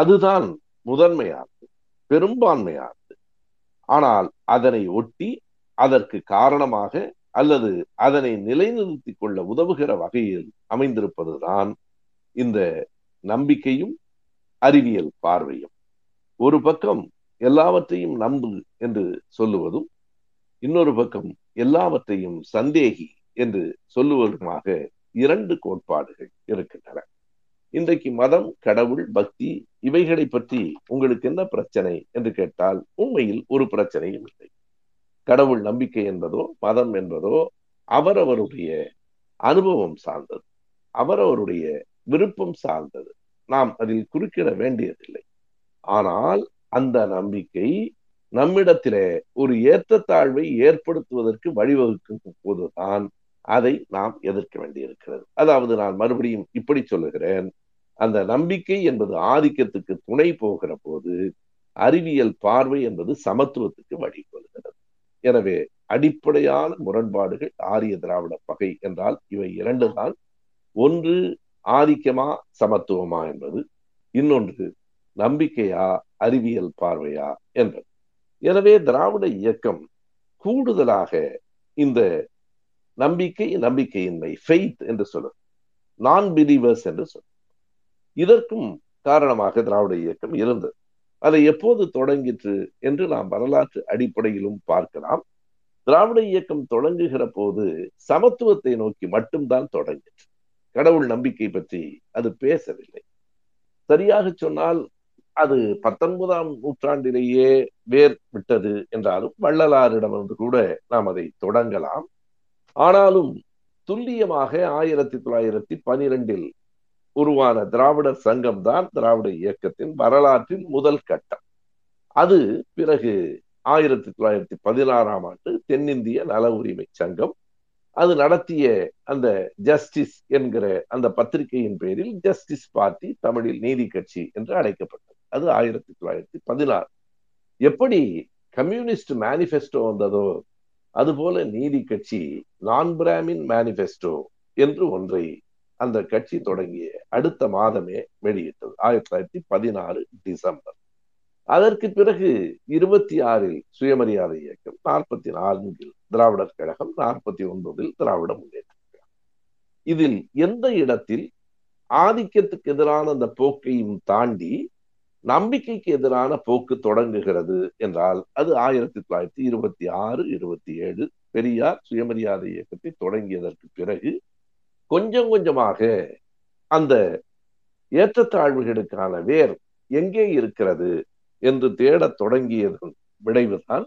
அதுதான் முதன்மையானது, பெரும்பான்மையானது. ஆனால் அதனை ஒட்டி அதற்கு காரணமாக அல்லது அதனை நிலைநிறுத்திக் கொள்ள உதவுகிற வகையில் அமைந்திருப்பதுதான் இந்த நம்பிக்கையும் அறிவியல் பார்வையும். ஒரு பக்கம் எல்லாவற்றையும் நம்பு என்று சொல்லுவதும், இன்னொரு பக்கம் எல்லாவற்றையும் சந்தேகி என்று சொல்லுவதுமாக 2 கோட்பாடுகள் இருக்கின்றன. இன்றைக்கு மதம், கடவுள், பக்தி இவைகளை பற்றி உங்களுக்கு என்ன பிரச்சனை என்று கேட்டால் உண்மையில் ஒரு பிரச்சனையும் இல்லை. கடவுள் நம்பிக்கை என்பதோ மதம் என்பதோ அவரவருடைய அனுபவம் சார்ந்தது, அவரவருடைய விருப்பம் சார்ந்தது. நாம் அதில் குறுக்கிட வேண்டியதில்லை. ஆனால் அந்த நம்பிக்கை நம்மிடத்திலே ஒரு ஏற்றத்தாழ்வை ஏற்படுத்துவதற்கு வழிவகுக்கும் போதுதான் அதை நாம் எதிர்க்க வேண்டியிருக்கிறது. அதாவது நான் மறுபடியும் இப்படி சொல்லுகிறேன், அந்த நம்பிக்கை என்பது ஆதிக்கத்துக்கு துணை போகிற போது அறிவியல் பார்வை என்பது சமத்துவத்துக்கு வழிகோலுகிறது. எனவே அடிப்படையான முரண்பாடுகள் ஆரிய திராவிட பகை என்றால் இவை 2 தான். ஒன்று ஆதிக்கமா சமத்துவமா என்பது, இன்னொன்று நம்பிக்கையா அறிவியல் பார்வையா என்பது. எனவே திராவிட இயக்கம் கூடுதலாக இந்த நம்பிக்கையின்மை, ஃபெய்த் என்று சொல்லும், நான் பிலீவர்ஸ் என்று சொல்லும், இதற்கும் காரணமாக திராவிட இயக்கம் இருந்தது. அதை எப்போது தொடங்கிற்று என்று நாம் வரலாற்று அடிப்படையிலும் பார்க்கலாம். திராவிட இயக்கம் தொடங்குகிற போது சமத்துவத்தை நோக்கி மட்டும்தான் தொடங்கிற்று. கடவுள் நம்பிக்கை பற்றி அது பேசவில்லை. சரியாக சொன்னால் அது 19ஆம் நூற்றாண்டிலேயே வேர் விட்டது என்றாலும் வள்ளலாரிடமிருந்து கூட நாம் அதை தொடங்கலாம். ஆனாலும் துல்லியமாக 1912இல் உருவான திராவிடர் சங்கம் தான் திராவிட இயக்கத்தின் வரலாற்றின் முதல் கட்டம். அது பிறகு 1916ஆம் ஆண்டு தென்னிந்திய நல உரிமை சங்கம் அது நடத்திய அந்த ஜஸ்டிஸ் என்கிற அந்த பத்திரிகையின் பேரில் ஜஸ்டிஸ் பார்ட்டி, தமிழில் நீதி கட்சி என்று அழைக்கப்பட்டது. அது 1916. எப்படி கம்யூனிஸ்ட் மேனிஃபெஸ்டோ வந்ததோ அதுபோல நீதி கட்சி நான் பிராமின் மேனிஃபெஸ்டோ என்று ஒன்றை அந்த கட்சி தொடங்கிய அடுத்த மாதமே வெளியிட்டது, 1916 டிசம்பர். அதற்கு பிறகு 26 சுயமரியாதை இயக்கம், 44 திராவிடர் கழகம், 49 திராவிட முன்னேற்ற கழகம். இதில் எந்த இடத்தில் ஆதிக்கத்துக்கு எதிரான அந்த போக்கையும் தாண்டி நம்பிக்கைக்கு எதிரான போக்கு தொடங்குகிறது என்றால் அது 1926, 1927 பெரியார் சுயமரியாதை இயக்கத்தை தொடங்கியதற்கு பிறகு கொஞ்சம் கொஞ்சமாக அந்த ஏற்றத்தாழ்வுகளுக்கான வேர் எங்கே இருக்கிறது என்று தேடத் தொடங்கியதன் விளைவுதான்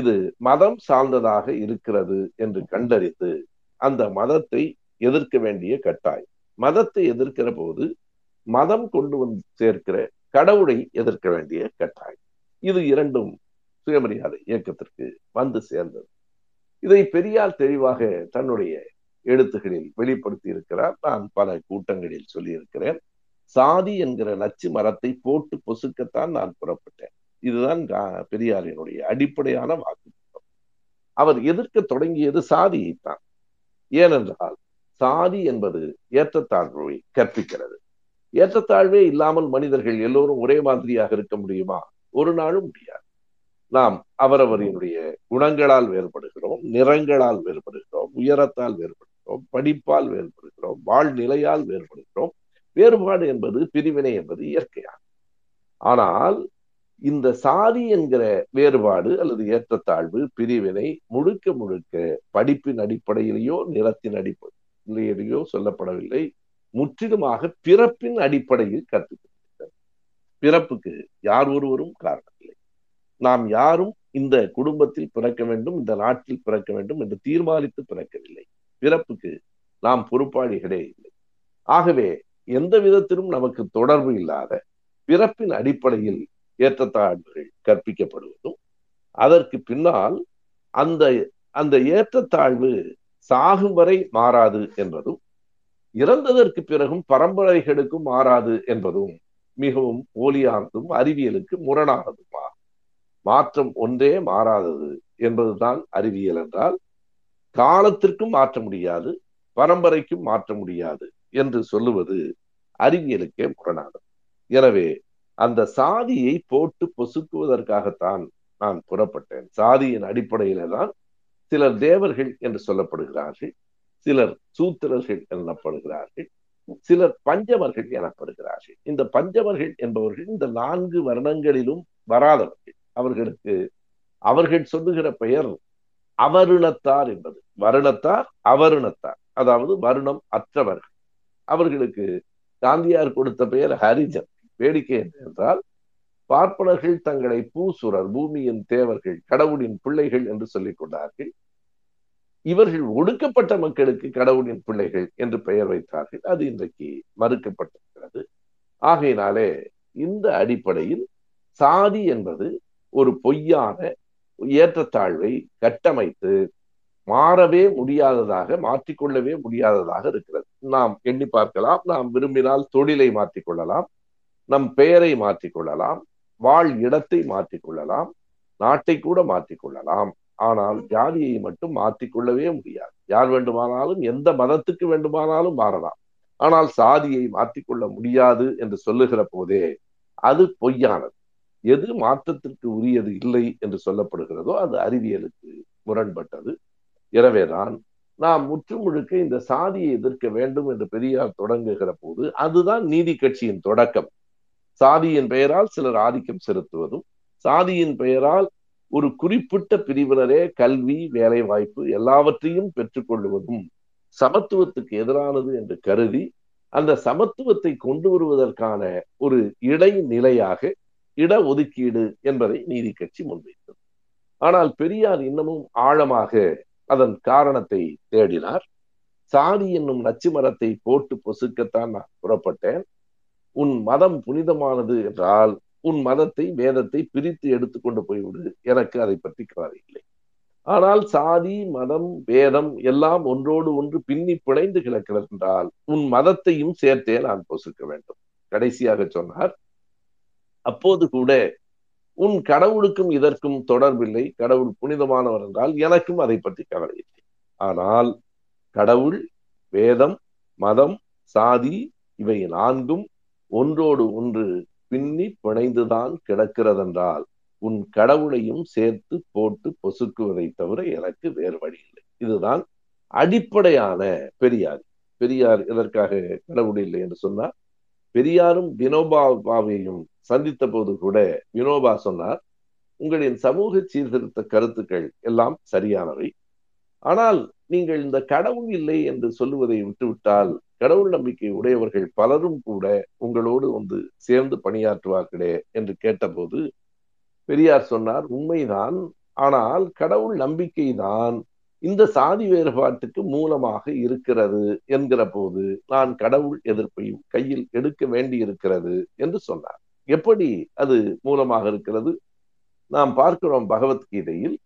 இது மதம் சார்ந்ததாக இருக்கிறது என்று கண்டறிந்து அந்த மதத்தை எதிர்க்க வேண்டிய கட்டாயம். மதத்தை எதிர்க்கிற போது மதம் கொண்டு வந்து சேர்க்கிற கடவுளை எதிர்க்க வேண்டிய கட்டாயம். இது இரண்டும் சுயமரியாதை இயக்கத்திற்கு வந்து சேர்ந்தது. இதை பெரியார் தெளிவாக தன்னுடைய எழுத்துக்களில் வெளிப்படுத்தி இருக்கிறார். நான் பல கூட்டங்களில் சொல்லியிருக்கிறேன். சாதி என்கிற நச்சு மரத்தை போட்டு பொசுக்கத்தான் நான் புறப்பட்டேன். இதுதான் பெரியாரினுடைய அடிப்படையான வாக்கு. அவர் எதிர்க்க தொடங்கியது சாதியைத்தான். ஏனென்றால் சாதி என்பது ஏற்றத்தாழ்வை கற்பிக்கிறது. ஏற்றத்தாழ்வே இல்லாமல் மனிதர்கள் எல்லோரும் ஒரே மாதிரியாக இருக்க முடியுமா? ஒரு நாளும் முடியாது. நாம் அவரவரினுடைய குணங்களால் வேறுபடுகிறோம், நிறங்களால் வேறுபடுகிறோம், உயரத்தால் வேறுபடுகிறோம், படிப்பால் வேறுபடுகிறோம், வாழ்நிலையால் வேறுபடுகிறோம். வேறுபாடு என்பது, பிரிவினை என்பது இயற்கையாக. ஆனால் இந்த சாதி என்கிற வேறுபாடு அல்லது ஏற்றத்தாழ்வு பிரிவினை முழுக்க முழுக்க படிப்பின் அடிப்படையிலேயோ நிறத்தின் அடிப்படையிலேயோ சொல்லப்படவில்லை, முற்றிலுமாக பிறப்பின் அடிப்படையில் கற்பிக்கப்பட்டது. பிறப்புக்கு யார் ஒருவரும் காரணம் இல்லை. நாம் யாரும் இந்த குடும்பத்தில் பிறக்க வேண்டும், இந்த நாட்டில் பிறக்க வேண்டும் என்று தீர்மானித்து பிறக்கவில்லை. பிறப்புக்கு நாம் பொறுப்பாளிகளே இல்லை. ஆகவே எந்த விதத்திலும் நமக்கு தொடர்பு இல்லாத பிறப்பின் அடிப்படையில் ஏற்றத்தாழ்வுகள் கற்பிக்கப்படுவதும், அதற்கு பின்னால் அந்த அந்த ஏற்றத்தாழ்வு சாகும் வரை மாறாது என்பதும், இறந்ததற்கு பிறகும் பரம்பரைகளுக்கும் மாறாது என்பதும் மிகவும் போலியானதும் அறிவியலுக்கு முரணானதுமா. மாற்றம் ஒன்றே மாறாதது என்பதுதான் அறிவியல் என்றால், காலத்திற்கும் மாற்ற முடியாது, பரம்பரைக்கும் மாற்ற முடியாது என்று சொல்லுவது அறிவியலுக்கே முரணானது. எனவே அந்த சாதியை போட்டு பொசுக்குவதற்காகத்தான் நான் புறப்பட்டேன். சாதியின் அடிப்படையில தான் சிலர் தேவர்கள் என்று சொல்லப்படுகிறார்கள், சிலர் சூத்திரர்கள் எனப்படுகிறார்கள், சிலர் பஞ்சவர்கள் எனப்படுகிறார்கள். இந்த பஞ்சவர்கள் என்பவர்கள் இந்த 4 வர்ணங்களிலும் வராதவர்கள். அவர்களுக்கு அவர்கள் சொல்லுகிற பெயர் அவருணத்தார் என்பது. வருணத்தார், அவருணத்தார், அதாவது வருணம் அற்றவர்கள். அவர்களுக்கு காந்தியார் கொடுத்த பெயர் ஹரிஜன். வேடிக்கை என்றால், பார்ப்பனர்கள் தங்களை பூசுரர், பூமியின் தேவர்கள், கடவுளின் பிள்ளைகள் என்று சொல்லிக் கொண்டார்கள். இவர்கள் ஒடுக்கப்பட்ட மக்களுக்கு கடவுளின் பிள்ளைகள் என்று பெயர் வைத்தார்கள். அது இன்றைக்கு மறுக்கப்பட்டிருக்கிறது. ஆகையினாலே இந்த அடிப்படையில் சாதி என்பது ஒரு பொய்யான ஏற்றத்தாழ்வை கட்டமைத்து மாறவே முடியாததாக, மாற்றிக்கொள்ளவே முடியாததாக இருக்கிறது. நாம் எண்ணி பார்க்கலாம். நாம் விரும்பினால் தொழிலை மாற்றிக்கொள்ளலாம், நம் பெயரை மாற்றிக்கொள்ளலாம், வாழ் இடத்தை மாற்றிக்கொள்ளலாம், நாட்டை கூட மாற்றிக்கொள்ளலாம். ஆனால் ஜாதியை மட்டும் மாற்றிக்கொள்ளவே முடியாது. யார் வேண்டுமானாலும் எந்த மதத்துக்கு வேண்டுமானாலும் மாறலாம், ஆனால் சாதியை மாற்றிக்கொள்ள முடியாது என்று சொல்லுகிற போதே அது பொய்யானது. எது மாற்றத்திற்கு உரியது இல்லை என்று சொல்லப்படுகிறதோ அது அறிவியலுக்கு முரண்பட்டது. எனவேதான் நாம் முற்று முழுக்க இந்த சாதியை எதிர்க்க வேண்டும் என்று பெரியார் தொடங்குகிற போது அதுதான் நீதி கட்சியின் தொடக்கம். சாதியின் பெயரால் சிலர் ஆதிக்கம் செலுத்துவதும், சாதியின் பெயரால் ஒரு குறிப்பிட்ட பிரிவினரே கல்வி, வேலை வாய்ப்பு எல்லாவற்றையும் பெற்றுக்கொள்வதும் சமத்துவத்துக்கு எதிரானது என்று கருதி அந்த சமத்துவத்தை கொண்டு வருவதற்கான ஒரு இடைநிலையாக இடஒதுக்கீடு என்பதை நீதி கட்சி முன்வைத்தது. ஆனால் பெரியார் இன்னமும் ஆழமாக அதன் காரணத்தை தேடினார். சாதி என்னும் நச்சு மரத்தை போட்டு பொசுக்கத்தான் நான் புறப்பட்டேன். உன் மதம் புனிதமானது என்றால் உன் மதத்தை, வேதத்தை பிரித்து எடுத்துக்கொண்டு போய்விடு, எனக்கு அதை பற்றி கவலை இல்லை. ஆனால் சாதி, மதம், வேதம் எல்லாம் ஒன்றோடு ஒன்று பின்னி பிணைந்து கிடக்கிறது என்றால் உன் மதத்தையும் சேர்த்தே நான் பொசுக்க வேண்டும். கடைசியாக சொன்னார், அப்போது கூட உன் கடவுளுக்கும் இதற்கும் தொடர்பில்லை, கடவுள் புனிதமானவர் என்றால் எனக்கும் அதை பற்றி கவலை இல்லை. ஆனால் கடவுள், வேதம், மதம், சாதி இவை 4ம் ஒன்றோடு ஒன்று பின்னி பிணைந்துதான் கிடக்கிறதென்றால் உன் கடவுளையும் சேர்த்து போட்டு பொசுக்குவதை தவிர எனக்கு வேறு வழி இல்லை. இதுதான் அடிப்படையான பெரியார். பெரியார் எதற்காக கடவுள் இல்லை என்று சொன்னார்? பெரியாரும் வினோபாவையும் சந்தித்த போது கூட வினோபா சொன்னார், உங்களின் சமூக சீர்திருத்த கருத்துக்கள் எல்லாம் சரியானவை, ஆனால் நீங்கள் இந்த கடவுள் இல்லை என்று சொல்லுவதை விட்டுவிட்டால் கடவுள் நம்பிக்கை உடையவர்கள் பலரும் கூட உங்களோடு வந்து சேர்ந்து பணியாற்றுவார்களே என்று கேட்டபோது பெரியார் சொன்னார், உண்மைதான், ஆனால் கடவுள் நம்பிக்கை தான் இந்த சாதி வேறுபாட்டுக்கு மூலமாக இருக்கிறது என்கிற போது நான் கடவுள் எதிர்ப்பையும் கையில் எடுக்க வேண்டியிருக்கிறது என்று சொன்னார். எப்படி அது மூலமாக இருக்கிறது? நாம் பார்க்கிறோம் பகவத்கீதையில்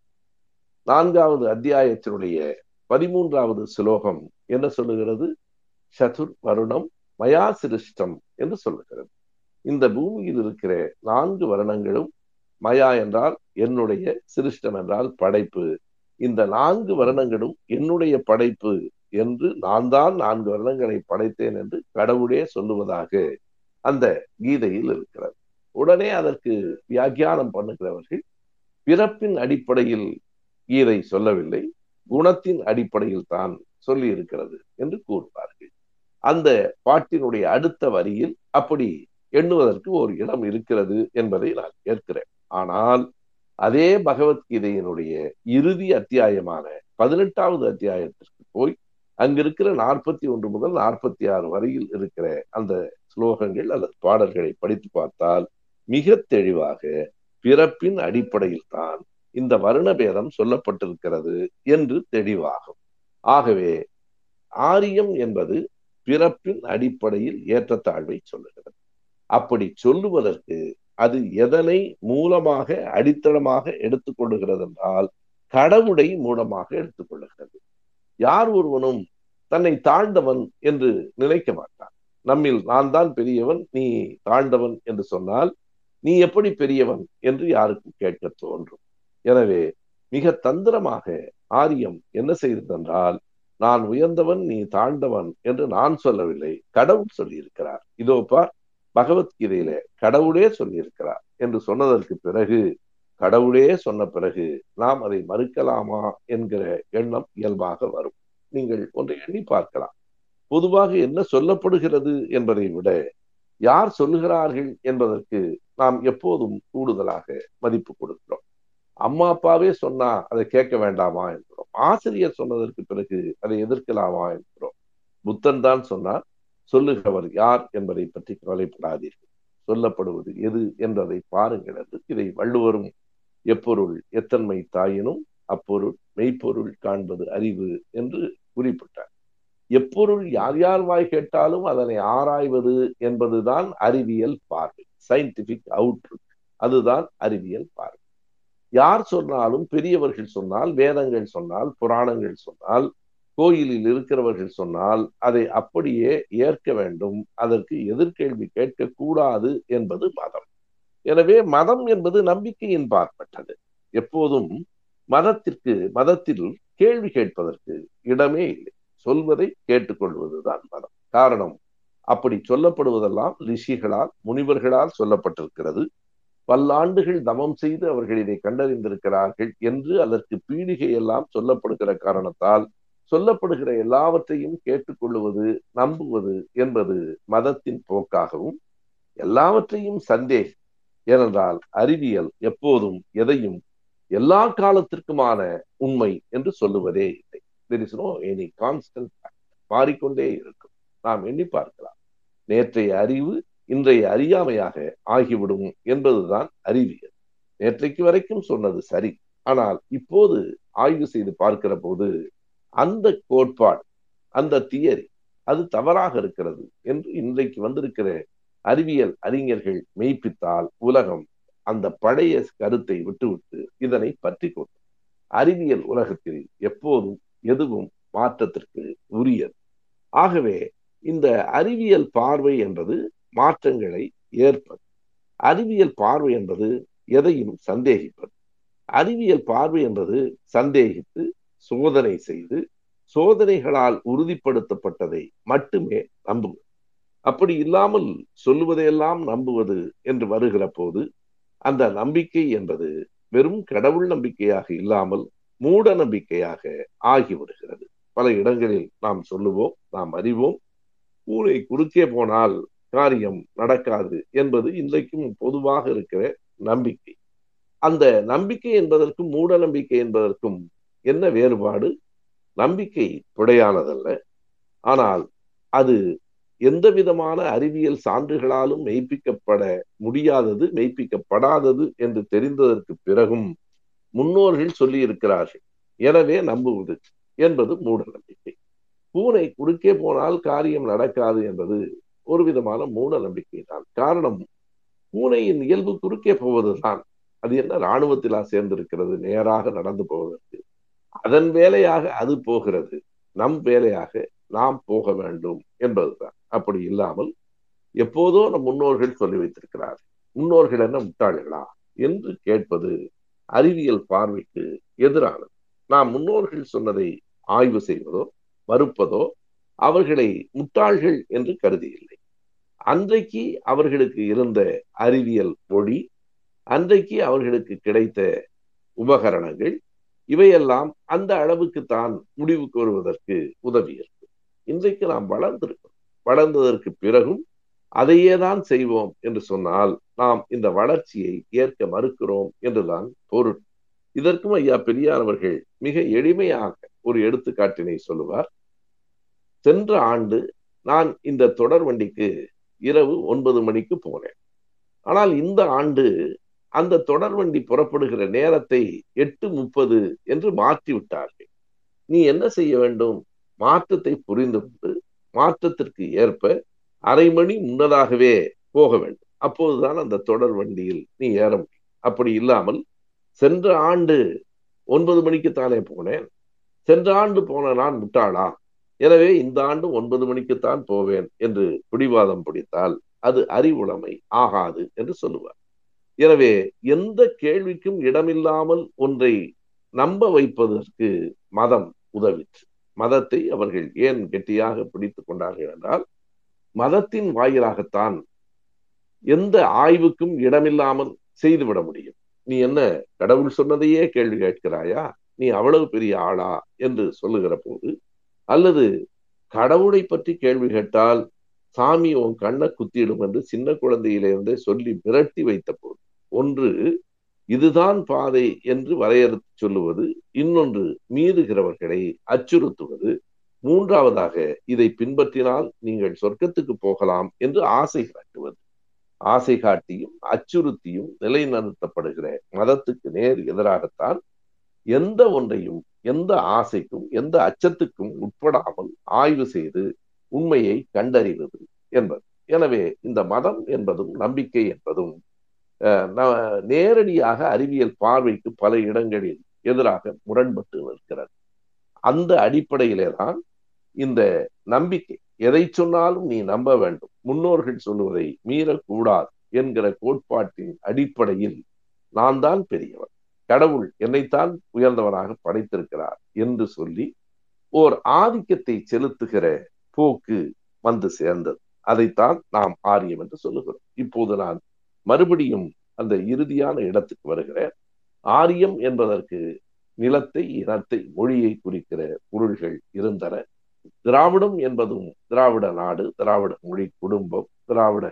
4வது அத்தியாயத்தினுடைய 13வது ஸ்லோகம் என்ன சொல்லுகிறது? சதுர் வருணம் மயா சிருஷ்டம் என்று சொல்லுகிறது. இந்த பூமியில் இருக்கிற 4 வருணங்களும், மயா என்றால் என்னுடைய, சிருஷ்டம் என்றால் படைப்பு, இந்த 4 வருணங்களும் என்னுடைய படைப்பு என்று நான் தான் 4 வருணங்களை படைத்தேன் என்று கடவுளே சொல்லுவதாக அந்த கீதையில் இருக்கிறது. உடனே அதற்கு வியாக்கியானம் பண்ணுகிறவர்கள் பிறப்பின் அடிப்படையில் கீதை சொல்லவில்லை, குணத்தின் அடிப்படையில் தான் சொல்லி இருக்கிறது என்று கூறுவார்கள். அந்த பாட்டினுடைய அடுத்த வரியில் அப்படி எண்ணுவதற்கு ஒரு இடம் இருக்கிறது என்பதை நான் ஏற்கிறேன். ஆனால் அதே பகவத்கீதையினுடைய இறுதி அத்தியாயமான 18வது அத்தியாயத்திற்கு போய் அங்கிருக்கிற 41 முதல் 46 வரையில் இருக்கிற அந்த ஸ்லோகங்கள் அல்லது பாடல்களை படித்து பார்த்தால் மிக தெளிவாக பிறப்பின் அடிப்படையில் தான் இந்த வருண பேதம் சொல்லப்பட்டிருக்கிறது என்று தெளிவாகும். ஆகவே ஆரியம் என்பது பிறப்பின் அடிப்படையில் ஏற்றத்தாழ்வை சொல்லுகிறது. அப்படி சொல்லுவதற்கு அது எதனை மூலமாக அடித்தளமாக எடுத்துக்கொள்ளுகிறது என்றால் கடவுளை மூலமாக எடுத்துக்கொள்ளுகிறது. யார் ஒருவனும் தன்னை தாழ்ந்தவன் என்று நினைக்க மாட்டான். நம்மில் நான் தான் பெரியவன், நீ தாழ்ந்தவன் என்று சொன்னால் நீ எப்படி பெரியவன் என்று யாருக்கும் கேட்க தோன்றும். எனவே மிக தந்திரமாக ஆரியம் என்ன செய்ததென்றால், நான் உயர்ந்தவன் நீ தாழ்ந்தவன் என்று நான் சொல்லவில்லை, கடவுள் சொல்லியிருக்கிறார். இதோ பார், பகவத்கீதையில கடவுளே சொல்லியிருக்கிறார் என்று சொன்னதற்கு பிறகு, கடவுளே சொன்ன பிறகு நாம் அதை மறுக்கலாமா என்கிற எண்ணம் இயல்பாக வரும். நீங்கள் ஒன்றை எண்ணி பார்க்கலாம். பொதுவாக என்ன சொல்லப்படுகிறது என்பதை விட யார் சொல்லுகிறார்கள் என்பதற்கு நாம் எப்போதும் கூடுதலாக மதிப்பு கொடுக்கிறோம். அம்மா அப்பாவே சொன்னா அதை கேட்க வேண்டாமா என்கிறோம். ஆசிரியர் சொன்னதற்கு பிறகு அதை எதிர்க்கலாமா என்கிறோம். புத்தன் தான் சொன்னார், சொல்லுகிறவர் யார் என்பதை பற்றி கவலைப்படாதீர்கள், சொல்லப்படுவது எது என்றதை பாருங்கள் என்று. இதை வள்ளுவரும், எப்பொருள் எத்தன்மை தாயினும் அப்பொருள் மெய்ப்பொருள் காண்பது அறிவு என்று குறிப்பிட்டார். எப்பொருள் யார் யார் வாய் கேட்டாலும் அதனை ஆராய்வது என்பதுதான் அறிவியல் பார்வை, சயின்டிபிக் அவுட்லுக், அதுதான் அறிவியல் பார்வை. யார் சொன்னாலும், பெரியவர்கள் சொன்னால், வேதங்கள் சொன்னால், புராணங்கள் சொன்னால், கோயிலில் இருக்கிறவர்கள் சொன்னால் அதை அப்படியே ஏற்க வேண்டும், அதற்கு எதிர்கேள்வி கேட்கக்கூடாது என்பது மதம். எனவே மதம் என்பது நம்பிக்கையின் பார்ப்பட்டது. எப்போதும் மதத்தில் கேள்வி கேட்பதற்கு இடமே இல்லை, சொல்வதை கேட்டுக்கொள்வதுதான் மதம். காரணம், அப்படி சொல்லப்படுவதெல்லாம் ரிஷிகளால் முனிவர்களால் சொல்லப்பட்டிருக்கிறது. பல்லாண்டுகள் தவம் செய்து அவர்கள் இதை கண்டறிந்திருக்கிறார்கள் என்று அதற்கு பீடிகை எல்லாம் சொல்லப்படுகிற காரணத்தால் சொல்லப்படுகிற எல்லாவற்றையும் கேட்டுக்கொள்வது, நம்புவது என்பது மதத்தின் போக்காகவும் எல்லாவற்றையும் சந்தேகம். ஏனென்றால் அறிவியல் எப்போதும் எதையும் எல்லா காலத்திற்குமான உண்மை என்று சொல்லுவதே இல்லை. There is no any constant fact. மாறிக்கொண்டே இருக்கும். நாம் எண்ணி பார்க்கலாம், நேற்றைய அறிவு இன்றைய அறியாமையாக ஆகிவிடும் என்பதுதான் அறிவியல். நேற்றைக்கு வரைக்கும் சொன்னது சரி, ஆனால் இப்போது ஆய்வு செய்து பார்க்கிற போது அந்த கோட்பாடு, அந்த தியரி அது தவறாக இருக்கிறது என்று இன்றைக்கு வந்திருக்கிற அறிவியல் அறிஞர்கள் மெய்ப்பித்தால் உலகம் அந்த பழைய கருத்தை விட்டுவிட்டு இதனை பற்றி கொண்டு அறிவியல் உலகத்தில் எப்போதும் எதுவும் மாற்றத்திற்கு உரியது. ஆகவே இந்த அறிவியல் பார்வை என்பது மாற்றங்களை ஏற்பது, அறிவியல் பார்வை என்பது எதையும் சந்தேகிப்பது, அறிவியல் பார்வை என்பது சந்தேகித்து சோதனை செய்து சோதனைகளால் உறுதிப்படுத்தப்பட்டதை மட்டுமே நம்புவது. அப்படி இல்லாமல் சொல்லுவதையெல்லாம் நம்புவது என்று வருகிற போது அந்த நம்பிக்கை என்பது வெறும் கடவுள் நம்பிக்கையாக இல்லாமல் மூட நம்பிக்கையாக ஆகிவிடுகிறது. பல இடங்களில் நாம் சொல்லுவோம், நாம் அறிவோம், ஊரை குறுக்கே போனால் காரியம் நடக்காது என்பது இன்றைக்கும் பொதுவாக இருக்கிற நம்பிக்கை. அந்த நம்பிக்கை என்பதற்கும் மூட நம்பிக்கை என்பதற்கும் என்ன வேறுபாடு? நம்பிக்கை பிழையானதல்ல, ஆனால் அது எந்த விதமான அறிவியல் சான்றுகளாலும் மெய்ப்பிக்கப்பட முடியாதது, மெய்ப்பிக்கப்படாதது என்று தெரிந்ததற்கு பிறகும் முன்னோர்கள் சொல்லி இருக்கிறார்கள், எனவே நம்புவது என்பது மூட நம்பிக்கை. பூனை குறுக்கே போனால் காரியம் நடக்காது என்பது ஒரு விதமான மூட நம்பிக்கை தான். காரணம், பூனையின் இயல்பு குறுக்கே போவதுதான். அது என்ன, இராணுவத்திலா சேர்ந்திருக்கிறது, நேராக நடந்து போவதற்கு. அதன் வேலையாக அது போகிறது, நம் வேலையாக நாம் போக வேண்டும் என்பதுதான். அப்படி இல்லாமல் எப்போதோ நம் முன்னோர்கள் சொல்லி வைத்திருக்கிறார்கள், முன்னோர்கள் என்ன முட்டாள்களா என்று கேட்பது அறிவியல் பார்வைக்கு எதிரானது. நாம் முன்னோர்கள் சொன்னதை ஆய்வு செய்வதோ மறுப்பதோ அவர்களை முட்டாள்கள் என்று கருதியில்லை. அன்றைக்கு அவர்களுக்கு இருந்த அறிவியல் மொழி, அன்றைக்கு அவர்களுக்கு கிடைத்த உபகரணங்கள், இவையெல்லாம் அந்த அளவுக்கு தான் முடிவுக்கு வருவதற்கு உதவியிருக்கு. இன்றைக்கு நாம் வளர்ந்திருக்கிறோம், வளர்ந்ததற்கு பிறகும் அதையே தான் செய்வோம் என்று சொன்னால் நாம் இந்த வளர்ச்சியை ஏற்க மறுக்கிறோம் என்றுதான் பொருள். இதற்கும் ஐயா பெரியார் அவர்கள் மிக எளிமையாக ஒரு எடுத்துக்காட்டினை சொல்லுவார். சென்ற ஆண்டு நான் இந்த தொடர் வண்டிக்கு இரவு 9 மணிக்கு போனேன். ஆனால் இந்த ஆண்டு அந்த தொடர் வண்டி புறப்படுகிற நேரத்தை 8:30 என்று மாற்றி விட்டார்கள். நீ என்ன செய்ய வேண்டும்? மாற்றத்தை புரிந்து கொண்டு மாற்றத்திற்கு ஏற்ப அரை மணி முன்னதாகவே போக வேண்டும். அப்போதுதான் அந்த தொடர் வண்டியில் நீ ஏற முடியும். அப்படி இல்லாமல் சென்ற ஆண்டு 9 மணிக்கு தானே போனேன், சென்ற ஆண்டு போன நான் முட்டாளா, எனவே இந்த ஆண்டு 9 மணிக்குத்தான் போவேன் என்று பிடிவாதம் பிடித்தால் அது அறிவுடைமை ஆகாது என்று சொல்லுவார். எனவே எந்த கேள்விக்கும் இடமில்லாமல் ஒன்றை நம்ப வைப்பதற்கு மதம் உதவிற்று. மதத்தை அவர்கள் ஏன் கெட்டியாக பிடித்து கொண்டார்கள் என்றால், மதத்தின் வாயிலாகத்தான் எந்த ஆய்வுக்கும் இடமில்லாமல் செய்துவிட முடியும். நீ என்ன கடவுள் சொன்னதையே கேள்வி கேட்கிறாயா, நீ அவ்வளவு பெரிய ஆளா என்று சொல்லுகிற போது, அல்லது கடவுளை பற்றி கேள்வி கேட்டால் சாமி உன் கண்ணை குத்திடும் என்று சின்ன குழந்தையிலிருந்தே சொல்லி மிரட்டி வைத்த போது, ஒன்று இதுதான் பாதை என்று வரையறுத்து சொல்லுவது, இன்னொன்று மீறுகிறவர்களை அச்சுறுத்துவது, மூன்றாவதாக இதை பின்பற்றினால் நீங்கள் சொர்க்கத்துக்கு போகலாம் என்று ஆசை காட்டுவது. ஆசை காட்டியும் அச்சுறுத்தியும் நிலைநிறுத்தப்படுகிற மதத்துக்கு நேர் எதிராகத்தான் எந்த ஒன்றையும் எந்த ஆசைக்கும் எந்த அச்சத்துக்கும் உட்படாமல் ஆய்வு செய்து உண்மையை கண்டறிவது என்பது. எனவே இந்த மதம் என்பதும் நம்பிக்கை என்பதும் நேரடியாக அறிவியல் பார்வைக்கு பல இடங்களில் எதிராக முரண்பட்டு இருக்கிறது. அந்த அடிப்படையிலே தான் இந்த நம்பிக்கை, எதை சொன்னாலும் நீ நம்ப வேண்டும், முன்னோர்கள் சொல்லுவதை மீறக்கூடாது என்கிற கோட்பாட்டின் அடிப்படையில் நான் தான் பெரியவன், கடவுள் என்னைத்தான் உயர்ந்தவனாக படைத்திருக்கிறார் என்று சொல்லி ஓர் ஆதிக்கத்தை செலுத்துகிற போக்கு வந்து சேர்ந்தது. அதைத்தான் நாம் ஆரியம் என்று சொல்லுகிறோம். இப்போது நான் மறுபடியும் அந்த இறுதியான இடத்துக்கு வருகிறேன். ஆரியம் என்பதற்கு நிலத்தை, இனத்தை, மொழியை குறிக்கிற பொருள்கள் இருந்தன. திராவிடம் என்பதும் திராவிட நாடு, திராவிட மொழி குடும்பம், திராவிட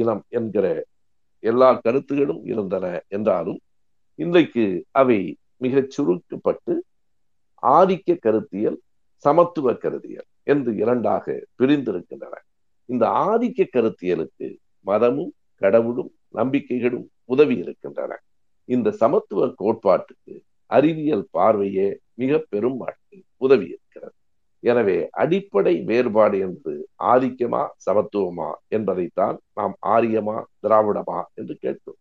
இனம் என்கிற எல்லா கருத்துகளும் இருந்தன என்றாலும் இன்றைக்கு அவை மிகச் சுருக்கப்பட்டு ஆதிக்க கருத்தியல், சமத்துவ கருத்தியல் என்று இரண்டாக பிரிந்திருக்கின்றன. இந்த ஆதிக்க கருத்தியலுக்கு மதமும் கடவுளும் நம்பிக்கைகளும் உதவி இருக்கின்றன. இந்த சமத்துவ கோட்பாட்டுக்கு அறிவியல் பார்வையே மிக பெரும் உதவி இருக்கிறது. எனவே அடிப்படை வேறுபாடு என்பது ஆதிக்கமா சமத்துவமா என்பதைத்தான் நாம் ஆரியமா திராவிடமா என்று கேட்கிறோம்.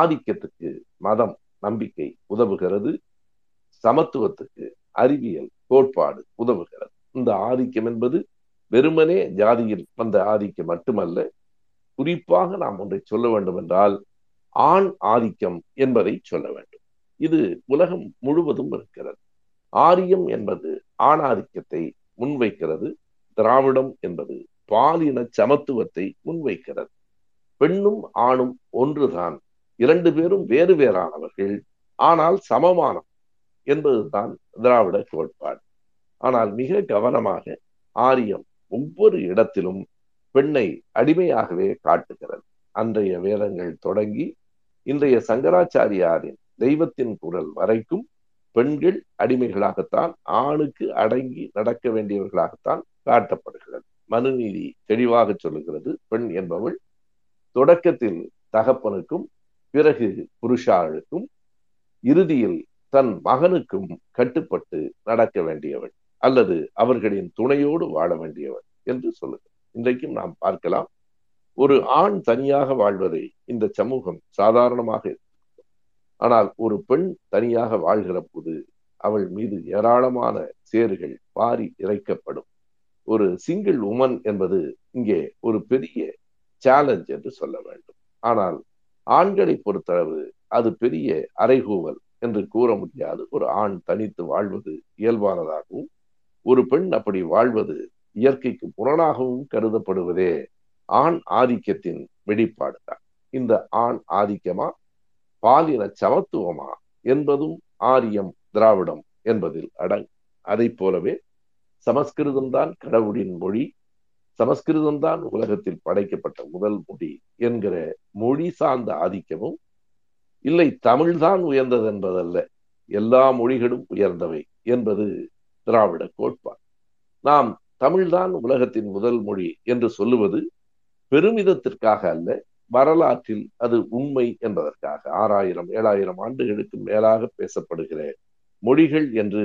ஆதிக்கத்துக்கு மதம் நம்பிக்கை உதவுகிறது, சமத்துவத்துக்கு அறிவியல் கோட்பாடு உதவுகிறது. இந்த ஆதிக்கம் என்பது வெறுமனே ஜாதியில் வந்த ஆதிக்கம் மட்டுமல்ல. குறிப்பாக நாம் ஒன்றை சொல்ல வேண்டும் என்றால் ஆண் ஆதிக்கம் என்பதை சொல்ல வேண்டும். இது உலகம் முழுவதும் இருக்கிறது. ஆரியம் என்பது ஆணாதிக்கத்தை முன்வைக்கிறது, திராவிடம் என்பது பாலின சமத்துவத்தை முன்வைக்கிறது. பெண்ணும் ஆணும் ஒன்றுதான், இரண்டு பேரும் வேறு வேறானவர்கள் ஆனால் சமமானம் என்பதுதான் திராவிட கோட்பாடு. ஆனால் மிக கவனமாக ஆரியம் ஒவ்வொரு இடத்திலும் பெண்ணை அடிமையாகவே காட்டுகிறது. அன்றைய வேதங்கள் தொடங்கி இன்றைய சங்கராச்சாரியாரின் தெய்வத்தின் குரல் வரைக்கும் பெண்கள் அடிமைகளாகத்தான், ஆணுக்கு அடங்கி நடக்க வேண்டியவர்களாகத்தான் காட்டப்படுகிறது. மனுநீதி தெளிவாக சொல்லுகிறது, பெண் என்பவள் தொடக்கத்தில் தகப்பனுக்கும் பிறகு புருஷாளுக்கும் இறுதியில் தன் மகனுக்கும் கட்டுப்பட்டு நடக்க வேண்டியவள் அல்லது அவர்களின் துணையோடு வாழ வேண்டியவள் என்று சொல்லுகிறது. இன்றைக்கும் நாம் பார்க்கலாம், ஒரு ஆண் தனியாக வாழ்வதை இந்த சமூகம் சாதாரணமாக இருக்கிறது. ஆனால் ஒரு பெண் தனியாக வாழ்கிற போது அவள் மீது ஏராளமான சேறுகள் பாரி இறைக்கப்படும். ஒரு சிங்கிள் உமன் என்பது இங்கே ஒரு பெரிய சேலஞ்ச் என்று சொல்ல வேண்டும். ஆனால் ஆண்களை பொறுத்தளவு அது பெரிய அறைகூவல் என்று கூற முடியாது. ஒரு ஆண் தனித்து வாழ்வது இயல்பானதாகவும் ஒரு பெண் அப்படி வாழ்வது இயற்கைக்கு புறனாகவும் கருதப்படுவதே ஆண் ஆதிக்கத்தின் வெளிப்பாடு தான். இந்த ஆண் ஆதிக்கமா பாலின சமத்துவமா என்பதும் ஆரியம் திராவிடம் என்பதில் அடங்கும். அதை போலவே சமஸ்கிருதம்தான் கடவுளின் மொழி, சமஸ்கிருதம்தான் உலகத்தில் படைக்கப்பட்ட முதல் மொழி என்கிற மொழி சார்ந்த ஆதிக்கமும் இல்லை தமிழ்தான் உயர்ந்தது என்பதல்ல, எல்லா மொழிகளும் உயர்ந்தவை என்பது திராவிட கோட்பாடு. நாம் தமிழ்தான் உலகத்தின் முதல் மொழி என்று சொல்லுவது பெருமிதத்திற்காக அல்ல, வரலாற்றில் அது உண்மை என்பதற்காக. 6000 7000 ஆண்டுகளுக்கு மேலாக பேசப்படுகிற மொழிகள் என்று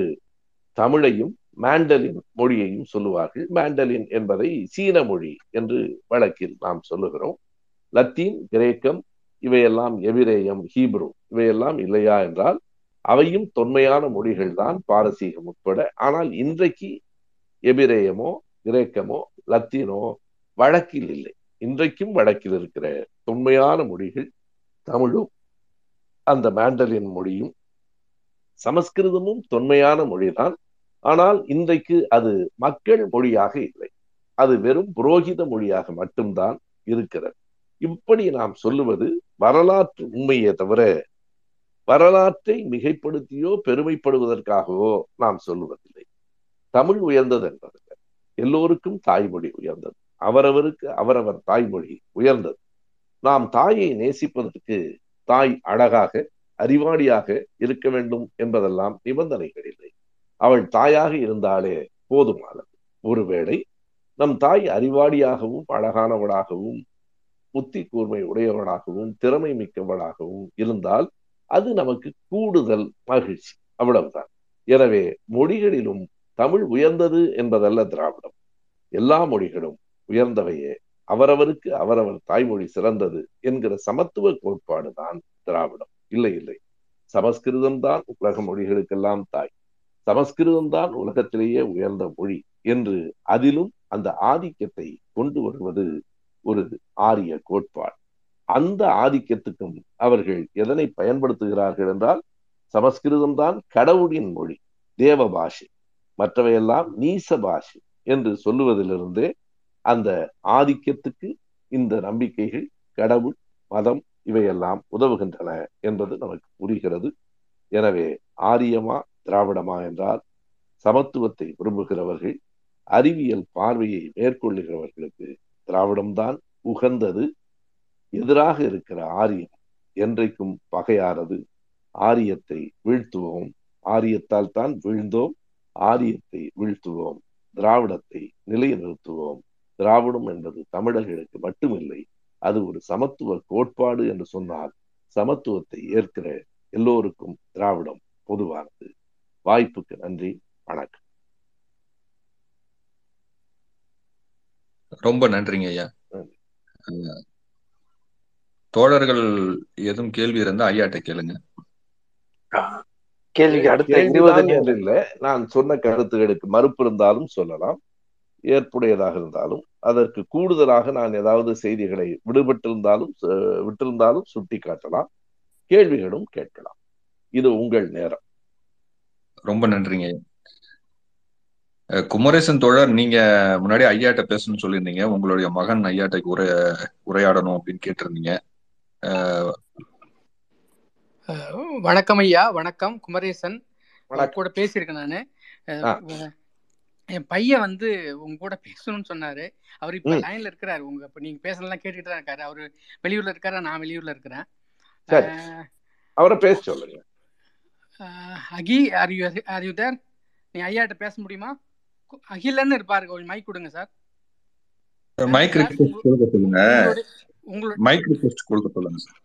தமிழையும் மாண்டலின் மொழியையும் சொல்லுவார்கள். மாண்டலின் என்பதை சீன மொழி என்று வழக்கில் நாம் சொல்லுகிறோம். லத்தீன், கிரேக்கம் இவையெல்லாம், எபிரேயம், ஹீப்ரு இவையெல்லாம் இல்லையா என்றால் அவையும் தொன்மையான மொழிகள் தான், பாரசீகம் உட்பட. ஆனால் இன்றைக்கு எபிரேயமோ கிரேக்கமோ லத்தீனோ வழக்கில் இல்லை. இன்றைக்கும் வழக்கில் இருக்கிற தொன்மையான மொழிகள் தமிழும் அந்த மாண்டலின் மொழியும். சமஸ்கிருதமும் தொன்மையான மொழிதான், ஆனால் இன்றைக்கு அது மக்கள் மொழியாக இல்லை, அது வெறும் புரோகித மொழியாக மட்டும்தான் இருக்கிறது. இப்படி நாம் சொல்லுவது வரலாற்று உண்மையே தவிர வரலாற்றை மிகைப்படுத்தியோ பெருமைப்படுவதற்காகவோ நாம் சொல்லுவதில்லை. தமிழ் உயர்ந்தது என்பதில்லை, எல்லோருக்கும் தாய்மொழி உயர்ந்தது, அவரவருக்கு அவரவர் தாய்மொழி உயர்ந்தது. நாம் தாயை நேசிப்பதற்கு தாய் அழகாக அறிவாளியாக இருக்க வேண்டும் என்பதெல்லாம் நிபந்தனைகள் இல்லை, அவள் தாயாக இருந்தாலே போதுமானது. ஒருவேளை நம் தாய் அறிவாளியாகவும் அழகானவளாகவும் புத்தி கூர்மை உடையவளாகவும் திறமை மிக்கவளாகவும் இருந்தால் அது நமக்கு கூடுதல் மகிழ்ச்சி, அவ்வளவுதான். எனவே மொழிகளிலும் தமிழ் உயர்ந்தது என்பதல்ல திராவிடம், எல்லா மொழிகளும் உயர்ந்தவையே, அவரவருக்கு அவரவர் தாய்மொழி சிறந்தது என்கிற சமத்துவ கோட்பாடு தான் திராவிடம். இல்லை இல்லை, சமஸ்கிருதம் தான் உலக மொழிகளுக்கெல்லாம் தாய், சமஸ்கிருதம் தான் உலகத்திலேயே உயர்ந்த மொழி என்று அதிலும் அந்த ஆதிக்கத்தை கொண்டு வருவது ஒரு ஆரிய கோட்பாடு. அந்த ஆதிக்கத்துக்கும் அவர்கள் எதனை பயன்படுத்துகிறார்கள் என்றால் சமஸ்கிருதம் தான் கடவுளின் மொழி, தேவ பாஷை, மற்றவையெல்லாம் நீச பாஷை என்று சொல்லுவதிலிருந்தே அந்த ஆதிக்கத்துக்கு இந்த நம்பிக்கைகள், கடவுள், மதம் இவையெல்லாம் உதவுகின்றன என்பது நமக்கு புரிகிறது. எனவே ஆரியமா திராவிடமா என்றால் சமத்துவத்தை விரும்புகிறவர்கள், அறிவியல் பார்வையை மேற்கொள்ளுகிறவர்களுக்கு திராவிடம்தான் உகந்தது. எதிராக இருக்கிற ஆரியம் என்றைக்கும் பகையானது. ஆரியத்தை வீழ்த்துவோம், ஆரியத்தால் தான் வீழ்ந்தோம், ஆரியத்தை வீழ்த்துவோம், திராவிடத்தை நிலைநிறுத்துவோம். திராவிடம் என்பது தமிழர்களுக்கு மட்டுமில்லை, அது ஒரு சமத்துவ கோட்பாடு என்று சொன்னால் சமத்துவத்தை ஏற்கிற எல்லோருக்கும் திராவிடம் பொதுவானது. வாய்ப்புக்கு நன்றி, வணக்கம். ரொம்ப நன்றிங்க ஐயா. தோழர்கள் எதுவும் கேள்வி இருந்தா ஐயாட்ட கேளுங்க. கேள்விக்கு அடுத்த 20 நான் சொன்ன கருத்துக்களுக்கு மறுப்பு இருந்தாலும் சொல்லலாம், ஏற்புடையதாக இருந்தாலும் அதற்கு கூடுதலாக நான் ஏதாவது செய்திகளை விட்டிருந்தாலும் சுட்டி காட்டலாம், கேள்விகளும் கேட்கலாம், இது உங்கள் நேரம். ரொம்ப நன்றிங்க. குமரேசன் தோழர், நீங்க முன்னாடி ஐயாட்ட பேசணும்னு சொல்லியிருந்தீங்க, உங்களுடைய மகன் ஐயாட்டைக்கு உரையாடணும் அப்படின்னு கேட்டிருந்தீங்க. வணக்கம் ஐயா. வணக்கம் குமரேசன். கூட பேசியிருக்கேன் நானு. என் பையன் வந்து உங்க கூட பேசணும்னு சொன்னாரு. அவரு இப்ப லைன்ல இருக்கிறாரு. உங்க நீங்க பேசலாம் கேட்டுட்டு தான் இருக்காரு. அவரு வெளியூர்ல இருக்காரு, நான் வெளியூர்ல இருக்கிறேன். அவரை பேச சொல்லுங்க. அகி, ஆர் யூ தேர்? நீ ஐயாட்ட பேச முடியுமா? அகிலன்னு இருப்பாரு, கொஞ்சம் மைக் கொடுங்க சார். மைக் ரிக்வெஸ்ட் கொடுக்க சொல்லுங்க. உங்களுக்கு மைக் ரிக்வெஸ்ட் கொடுக்க சொல்லுங்க சார்.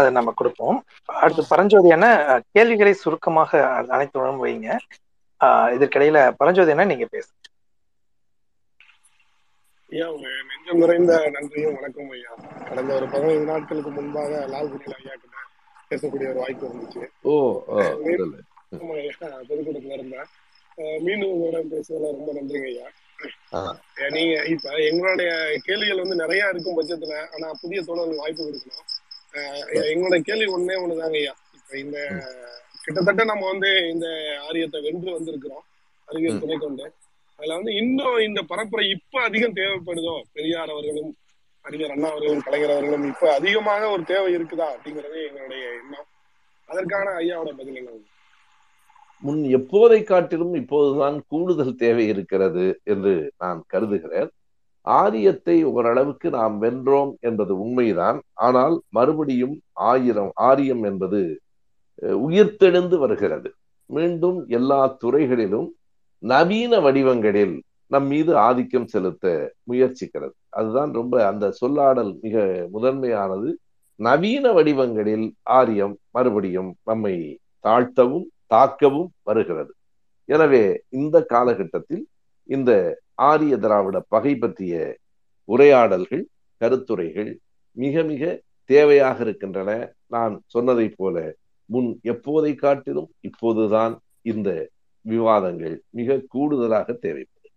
அது நம்ம கொடுப்போம். அடுத்து பரஞ்சோதி என்ன, கேள்விகளை சுருக்கமாக அனைத்துடன் வைங்க. இதற்கிடையில பரஞ்சோதி என்ன, நீங்க பேச. ஐயா, நெஞ்சம் நிறைந்த நன்றியும் வணக்கம் ஐயா. கடந்த ஒரு 15 நாட்களுக்கு முன்பாக லால்குடியில் ஐயா கிட்ட பேசக்கூடிய ஒரு வாய்ப்பு இருந்துச்சு. பொதுக்கூட்டத்துல இருந்தேன். மீண்டும் உங்களிடம் பேசுவதில் ரொம்ப நன்றிங்க ஐயா. நீங்க இப்ப எங்களுடைய கேள்விகள் வந்து நிறைய இருக்கும் பட்சத்துல, ஆனா புதிய தோழர்கள் வாய்ப்பு கொடுக்கணும். எங்களோட கேள்வி ஒன்னே ஒண்ணுதாங்க ஐயா. இப்ப இந்த கிட்டத்தட்ட நம்ம வந்து இந்த ஆரியத்தை வென்று வந்திருக்கிறோம் அறிவியல் துணை கொண்டு. அதுல வந்து இன்னும் இந்த பரப்புரை இப்ப அதிகம் தேவைப்படுதோ, பெரியார் அவர்களும் அறிஞர் அண்ணா அவர்களும் கலைஞர் அவர்களும் இப்ப அதிகமாக ஒரு தேவை இருக்குதா அப்படிங்கறது எங்களுடைய எண்ணம். அதற்கான ஐயாவோட பதில் என்ன? முன் எப்போதை காட்டிலும் இப்போதுதான் கூடுதல் தேவை இருக்கிறது என்று நான் கருதுகிறேன். ஆரியத்தை ஓரளவுக்கு நாம் வென்றோம் என்பது உண்மைதான். ஆனால் மறுபடியும் ஆரியம் என்பது உயிர்த்தெழுந்து வருகிறது. மீண்டும் எல்லா துறைகளிலும் நவீன வடிவங்களில் நம் மீது ஆதிக்கம் செலுத்த முயற்சிக்கிறது. அதுதான் ரொம்ப அந்த சொல்லாடல் மிக முதன்மையானது. நவீன வடிவங்களில் ஆரியம் மறுபடியும் நம்மை தாழ்த்தவும் தாக்கவும் வருகிறது. எனவே இந்த காலகட்டத்தில் இந்த ஆரிய திராவிட பகை பற்றிய உரையாடல்கள், கருத்துரைகள் மிக மிக தேவையாக இருக்கின்றன. நான் சொன்னதை போல முன் எப்போதை காட்டிலும் இப்போதுதான் இந்த விவாதங்கள் மிக கூடுதலாக தேவைப்படும்.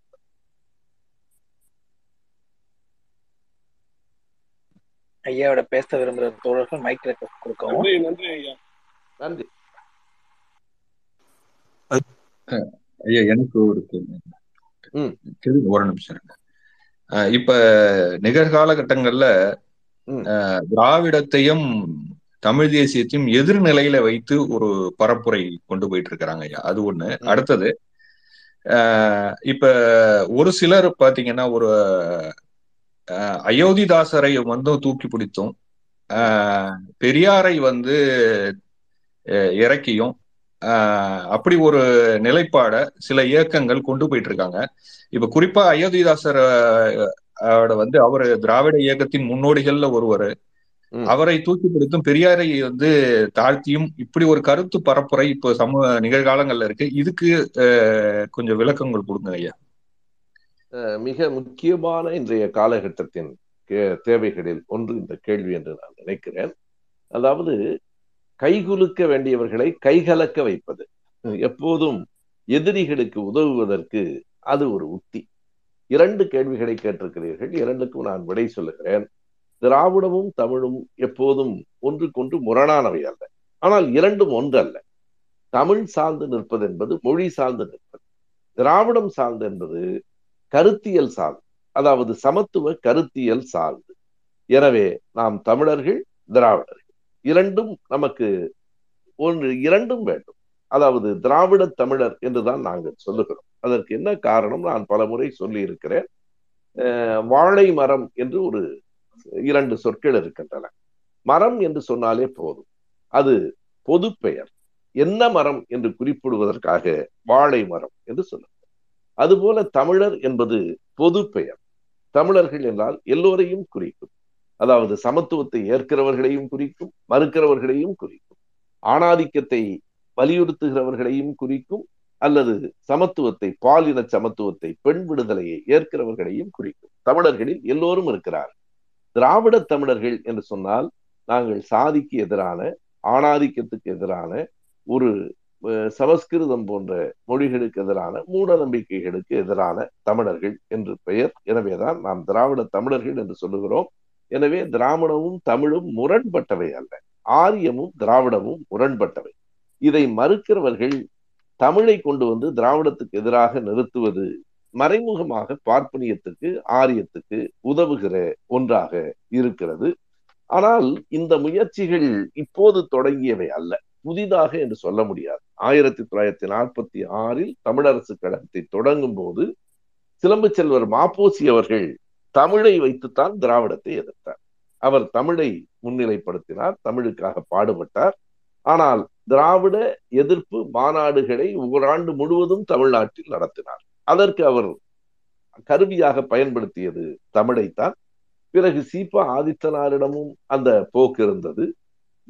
ஐயாவோட பேச விரும்புகிற தோழர்கள் மைக் ரெக்வெஸ்ட் கொடுக்கவும். நன்றி ஐயா. நன்றி ஐயா. எனக்கு ஒரு கேள்வி, ஒரு நிமிஷம். இப்ப நிகழ்காலகட்டங்கள்ல திராவிடத்தையும் தமிழ் தேசியத்தையும் எதிர்நிலையில வைத்து ஒரு பரப்புரை கொண்டு போயிட்டு இருக்கிறாங்க ஐயா. அது ஒண்ணு. அடுத்தது, இப்ப ஒரு சிலர் பாத்தீங்கன்னா ஒரு அயோத்திதாசரை வந்து தூக்கி பிடித்தும் பெரியாரை வந்து இறக்கியும் அப்படி ஒரு நிலைப்பாட சில இயக்கங்கள் கொண்டு போயிட்டு இருக்காங்க. இப்ப குறிப்பா அயோத்திதாசர் வந்து அவரு திராவிட இயக்கத்தின் முன்னோடிகள்ல ஒருவர். அவரை தூக்கி பிடித்தும் பெரியாரை வந்து தாழ்த்தியும் இப்படி ஒரு கருத்து பரப்புரை இப்ப சமூக நிகழ்காலங்கள்ல இருக்கு. இதுக்கு கொஞ்சம் விளக்கங்கள் கொடுங்க ஐயா. மிக முக்கியமான இன்றைய காலகட்டத்தின் தேவைகளில் ஒன்று இந்த கேள்வி என்று நான் நினைக்கிறேன். அதாவது, கைகுலுக்க வேண்டியவர்களை கைகலக்க வைப்பது. எப்போதும் எதிரிகளுக்கு உதவுவதற்கு அது ஒரு உத்தி. 2 கேள்விகளை கேட்டிருக்கிறீர்கள். 2க்கும் நான் விடை சொல்லுகிறேன். திராவிடமும் தமிழும் எப்போதும் ஒன்றுக்கொன்று முரணானவை அல்ல. ஆனால் 2ம் ஒன்றல்ல. தமிழ் சார்ந்து நிற்பது என்பது மொழி சார்ந்து நிற்பது, திராவிடம் சார்ந்து என்பது கருத்தியல் சார்ந்து, அதாவது சமத்துவ கருத்தியல் சார்ந்து. எனவே நாம் தமிழர்கள், திராவிடர்கள், 2ம் நமக்கு ஒன்று, 2ம் வேண்டும். அதாவது திராவிட தமிழர் என்றுதான் நாங்கள் சொல்லுகிறோம். அதற்கு என்ன காரணம்? நான் பல முறை சொல்லி இருக்கிறேன். வாழை மரம் என்று ஒரு 2 சொற்கள் இருக்கின்றன. மரம் என்று சொன்னாலே போதும், அது பொது பெயர். என்ன மரம் என்று குறிப்பிடுவதற்காக வாழை மரம் என்று சொல்லுகிறோம். அதுபோல தமிழர் என்பது பொது பெயர். தமிழர்கள் என்றால் எல்லோரையும் குறிக்கும். அதாவது சமத்துவத்தை ஏற்கிறவர்களையும் குறிக்கும், மறுக்கிறவர்களையும் குறிக்கும், ஆணாதிக்கத்தை வலியுறுத்துகிறவர்களையும் குறிக்கும், அல்லது சமத்துவத்தை, பாலின சமத்துவத்தை, பெண் விடுதலையை ஏற்கிறவர்களையும் குறிக்கும். தமிழர்களில் எல்லோரும் இருக்கிறார். திராவிட தமிழர்கள் என்று சொன்னால் நாங்கள் சாதிக்கு எதிரான, ஆணாதிக்கத்துக்கு எதிரான, ஒரு சமஸ்கிருதம் போன்ற மொழிகளுக்கு எதிரான, மூட நம்பிக்கைகளுக்கு எதிரான தமிழர்கள் என்று பெயர். எனவேதான் நாம் திராவிட தமிழர்கள் என்று சொல்லுகிறோம். எனவே திராவிடமும் தமிழும் முரண்பட்டவை அல்ல, ஆரியமும் திராவிடமும் முரண்பட்டவை. இதை மறுக்கிறவர்கள் தமிழை கொண்டு வந்து திராவிடத்துக்கு எதிராக நிறுத்துவது மறைமுகமாக பார்ப்பனியத்துக்கு ஆரியத்துக்கு உதவுகிற ஒன்றாக இருக்கிறது. ஆனால் இந்த முயற்சிகள் இப்போது தொடங்கியவை அல்ல, புதிதாக என்று சொல்ல முடியாது. 1946 தமிழரசு கழகத்தை தொடங்கும் போது சிலம்பு செல்வர் மாப்போசி அவர்கள் தமிழை வைத்துத்தான் திராவிடத்தை எதிர்த்தார். அவர் தமிழை முன்னிலைப்படுத்தினார், தமிழுக்காக பாடுபட்டார். ஆனால் திராவிட எதிர்ப்பு மாநாடுகளை ஓராண்டு முழுவதும் தமிழ்நாட்டில் நடத்தினார். அதற்கு அவர் கருவியாக பயன்படுத்தியது தமிழைத்தான். பிறகு சீபா ஆதித்தனாரிடமும் அந்த போக்கு இருந்தது,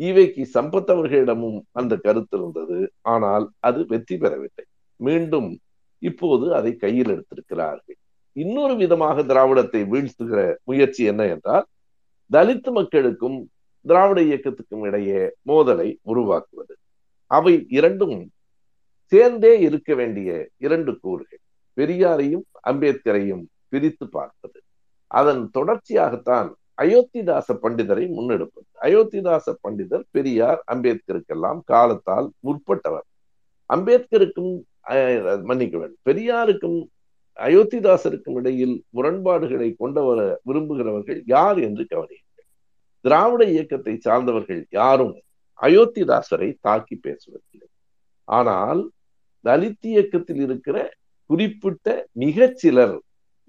ஈவேக்கி சம்பத் அவர்களிடமும் அந்த கருத்து இருந்தது. ஆனால் அது வெற்றி பெறவில்லை. மீண்டும் இப்போது அதை கையில் எடுத்திருக்கிறார்கள். இன்னொரு விதமாக திராவிடத்தை வீழ்த்துகிற முயற்சி என்ன என்றால், தலித்து மக்களுக்கும் திராவிட இயக்கத்துக்கும் இடையே மோதலை உருவாக்குவது. அவை இரண்டும் சேர்ந்தே இருக்க வேண்டிய இரண்டு கூறுகள். பெரியாரையும் அம்பேத்கரையும் பிரித்து பார்த்தது, அதன் தொடர்ச்சியாகத்தான் அயோத்திதாச பண்டிதரை முன்னெடுப்பது. அயோத்திதாச பண்டிதர் பெரியார் அம்பேத்கருக்கெல்லாம் காலத்தால் முற்பட்டவர். அம்பேத்கருக்கும் மன்னிக்க வேண்டும், பெரியாருக்கும் அயோத்திதாசருக்கும் இடையில் முரண்பாடுகளை கொண்டு வர விரும்புகிறவர்கள் யார் என்று கவனியுங்கள். திராவிட இயக்கத்தை சார்ந்தவர்கள் யாரும் அயோத்திதாசரை தாக்கி பேசுவதில்லை. ஆனால் தலித் இயக்கத்தில் இருக்கிற குறிப்பிட்ட மிக சிலர்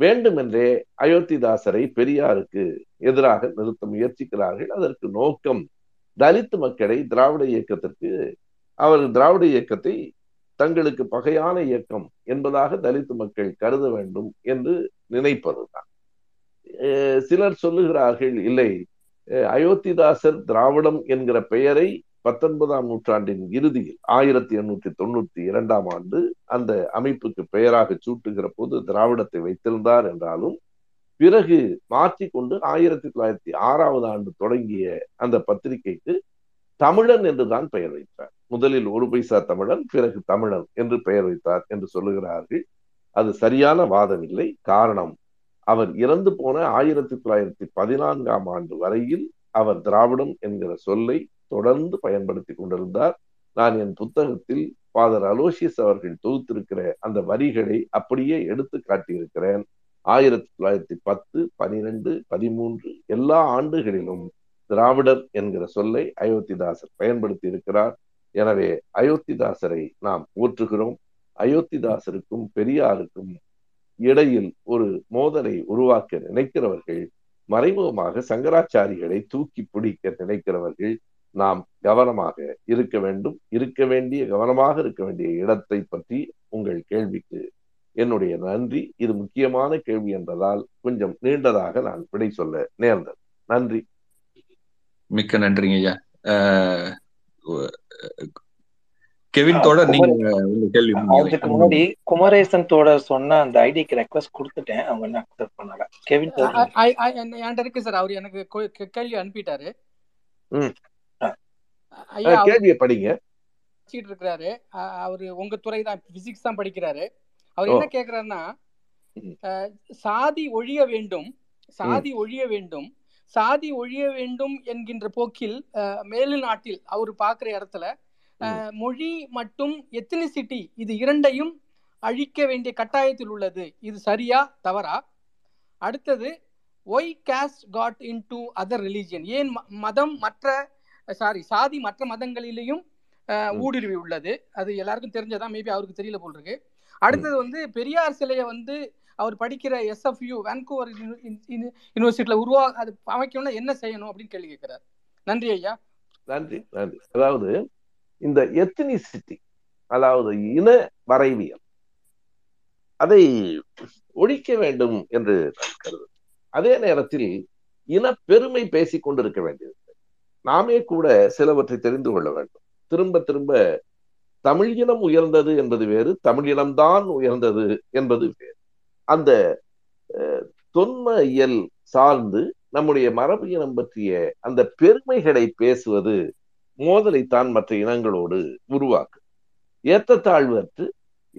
வேண்டுமென்றே அயோத்திதாசரை பெரியாருக்கு எதிராக நிறுத்த முயற்சிக்கிறார்கள். அதற்கு நோக்கம் தலித்து மக்களை திராவிட இயக்கத்திற்கு, அவர் திராவிட இயக்கத்தை தங்களுக்கு பகையான இயக்கம் என்பதாக தலித்து மக்கள் கருத வேண்டும் என்று நினைப்பதுதான். சிலர் சொல்லுகிறார்கள், இல்லை, அயோத்திதாசர் திராவிடம் என்கிற பெயரை 19ஆம் நூற்றாண்டின் இறுதியில் 1892 அந்த அமைப்புக்கு பெயராக சூட்டுகிற போது திராவிடத்தை வைத்திருந்தார் என்றாலும் பிறகு மாற்றிக்கொண்டு 1906ஆம் ஆண்டு தொடங்கிய அந்த பத்திரிகைக்கு தமிழன் என்றுதான் பெயர் வைத்தார். முதலில் 1 பைசா தமிழன், பிறகு தமிழன் என்று பெயர் வைத்தார் என்று சொல்லுகிறார்கள். அது சரியான வாதம் இல்லை. காரணம், அவர் இறந்து போன 1914ஆம் ஆண்டு வரையில் அவர் திராவிடம் என்கிற சொல்லை தொடர்ந்து பயன்படுத்தி கொண்டிருந்தார். நான் என் புத்தகத்தில் பாதர் அலோசியஸ் அவர்கள் தொகுத்திருக்கிற அந்த வரிகளை அப்படியே எடுத்து காட்டியிருக்கிறேன். 1910, 12, 13 எல்லா ஆண்டுகளிலும் திராவிடர் என்கிற சொல்லை அயோத்திதாசர் பயன்படுத்தி இருக்கிறார். எனவே அயோத்திதாசரை நாம் போற்றுகிறோம். அயோத்திதாசருக்கும் பெரியாருக்கும் இடையில் ஒரு மோதலை உருவாக்க நினைக்கிறவர்கள், மறைமுகமாக சங்கராச்சாரிகளை தூக்கி பிடிக்க நினைக்கிறவர்கள், நாம் கவனமாக இருக்க வேண்டும். கவனமாக இருக்க வேண்டிய இடத்தை பற்றி உங்கள் கேள்விக்கு என்னுடைய நன்றி. இது முக்கியமான கேள்வி என்றதால் கொஞ்சம் நீண்டதாக நான் விடை சொல்ல நேர்ந்தது. நன்றி, மிக்க நன்றிங்க ஐயா. குமரேசன் தோடர் சொன்ன அந்த ஐடிக்கு ரெக்வெஸ்ட் கொடுத்துட்டேன், அவங்க என்ன அக்செப்ட் பண்ணல. கெவின் என்கிட்ட இருக்கு சார், அவர் எனக்கு கேள்வி அனுப்பிட்டாரு. அவரு உங்க துறை தான், பிசிக்ஸ் தான் படிக்கிறாரு. அவர் என்ன கேக்குறாருன்னா, சாதி ஒழிய வேண்டும் என்கின்ற போக்கில் மேலு நாட்டில் அவர் பார்க்குற இடத்துல மொழி மற்றும் எத்தனிசிட்டி இது இரண்டையும் அழிக்க வேண்டிய கட்டாயத்தில் உள்ளது. இது சரியா தவறா? அடுத்தது, why cost God into other religion, ஏன் மதம் சாதி மற்ற மதங்களிலேயும் ஊடுருவி உள்ளது? அது எல்லாருக்கும் தெரிஞ்சதான், மேபி அவருக்கு தெரியல போல் இருக்கு. அடுத்தது பெரியார் சிலையை அவர் படிக்கிற SFU வான்கூவர் யூனிவர்சிட்டியில அது அமைக்கணும்னா என்ன செய்யணும் அப்படின்னு கேள்வி கேட்கிறார். நன்றி ஐயா. நன்றி. அதாவது இந்த எத்னிசிட்டி, அதாவது இன வரைவியல், அதை ஒழிக்க வேண்டும் என்று நான் கருது. அதே நேரத்தில் இன பெருமை பேசிக் கொண்டிருக்க வேண்டியது. நாமே கூட சிலவற்றை தெரிந்து கொள்ள வேண்டும். திரும்ப தமிழ் இனம் உயர்ந்தது என்பது வேறு, தமிழ் இனம்தான் உயர்ந்தது என்பது வேறு. அந்த தொன்ம இயல் சார்ந்து நம்முடைய மரபு இனம் பற்றிய அந்த பெருமைகளை பேசுவது மோதலைத்தான் மற்ற இனங்களோடு உருவாக்கு. ஏற்றத்தாழ்வற்று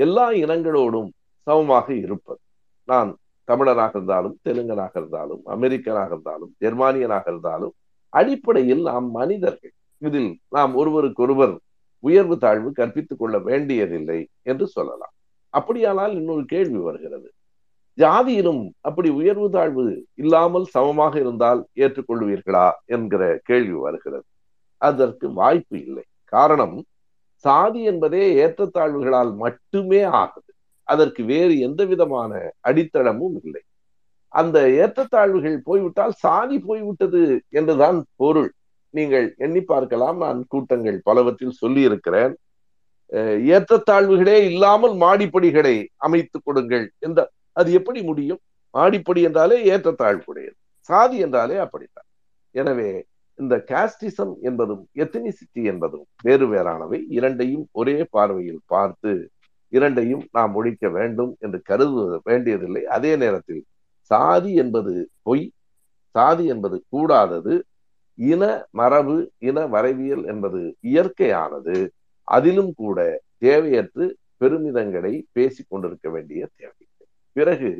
எல்லா இனங்களோடும் சமமாக இருப்பது, நான் தமிழனாக இருந்தாலும் தெலுங்கனாக இருந்தாலும் அமெரிக்கனாக இருந்தாலும் ஜெர்மானியனாக இருந்தாலும் அடிப்படையில் நாம் மனிதர்கள். இதில் நாம் ஒருவருக்கொருவர் உயர்வு தாழ்வு கற்பித்துக் கொள்ள வேண்டியதில்லை என்று சொல்லலாம். அப்படியானால் இன்னொரு கேள்வி வருகிறது, ஜாதியிலும் அப்படி உயர்வு தாழ்வு இல்லாமல் சமமாக இருந்தால் ஏற்றுக்கொள்வீர்களா என்கிற கேள்வி வருகிறது. அதற்கு வாய்ப்பு இல்லை. காரணம், சாதி என்பதே ஏற்றத்தாழ்வுகளால் மட்டுமே ஆகுது. அதற்கு வேறு எந்த விதமான அடித்தளமும் இல்லை. அந்த ஏற்றத்தாழ்வுகள் போய்விட்டால் சாதி போய்விட்டது என்றுதான் பொருள். நீங்கள் எண்ணி பார்க்கலாம், நான் கூட்டங்கள் பலவற்றில் சொல்லி இருக்கிறேன், ஏற்றத்தாழ்வுகளே இல்லாமல் மாடிப்படிகளை அமைத்துக் கொடுங்கள் என்ற, அது எப்படி முடியும்? மாடிப்படி என்றாலே ஏற்றத்தாழ்வுடையது, சாதி என்றாலே அப்படித்தான். எனவே இந்த காஸ்டிசம் என்பதும் எத்தனிசிட்டி என்பதும் வேறு வேறானவை. இரண்டையும் ஒரே பார்வையில் பார்த்து இரண்டையும் நாம் ஒழிக்க வேண்டும் என்று கருத வேண்டியதில்லை. அதே நேரத்தில் சாதி என்பது பொய், சாதி என்பது கூடாதது, இன மரபு இன மரபியல் என்பது இயற்கையானது. அதிலும் கூட தேவையற்று பெருமிதங்களை பேசிக் கொண்டிருக்க வேண்டிய தேவை. பிறகு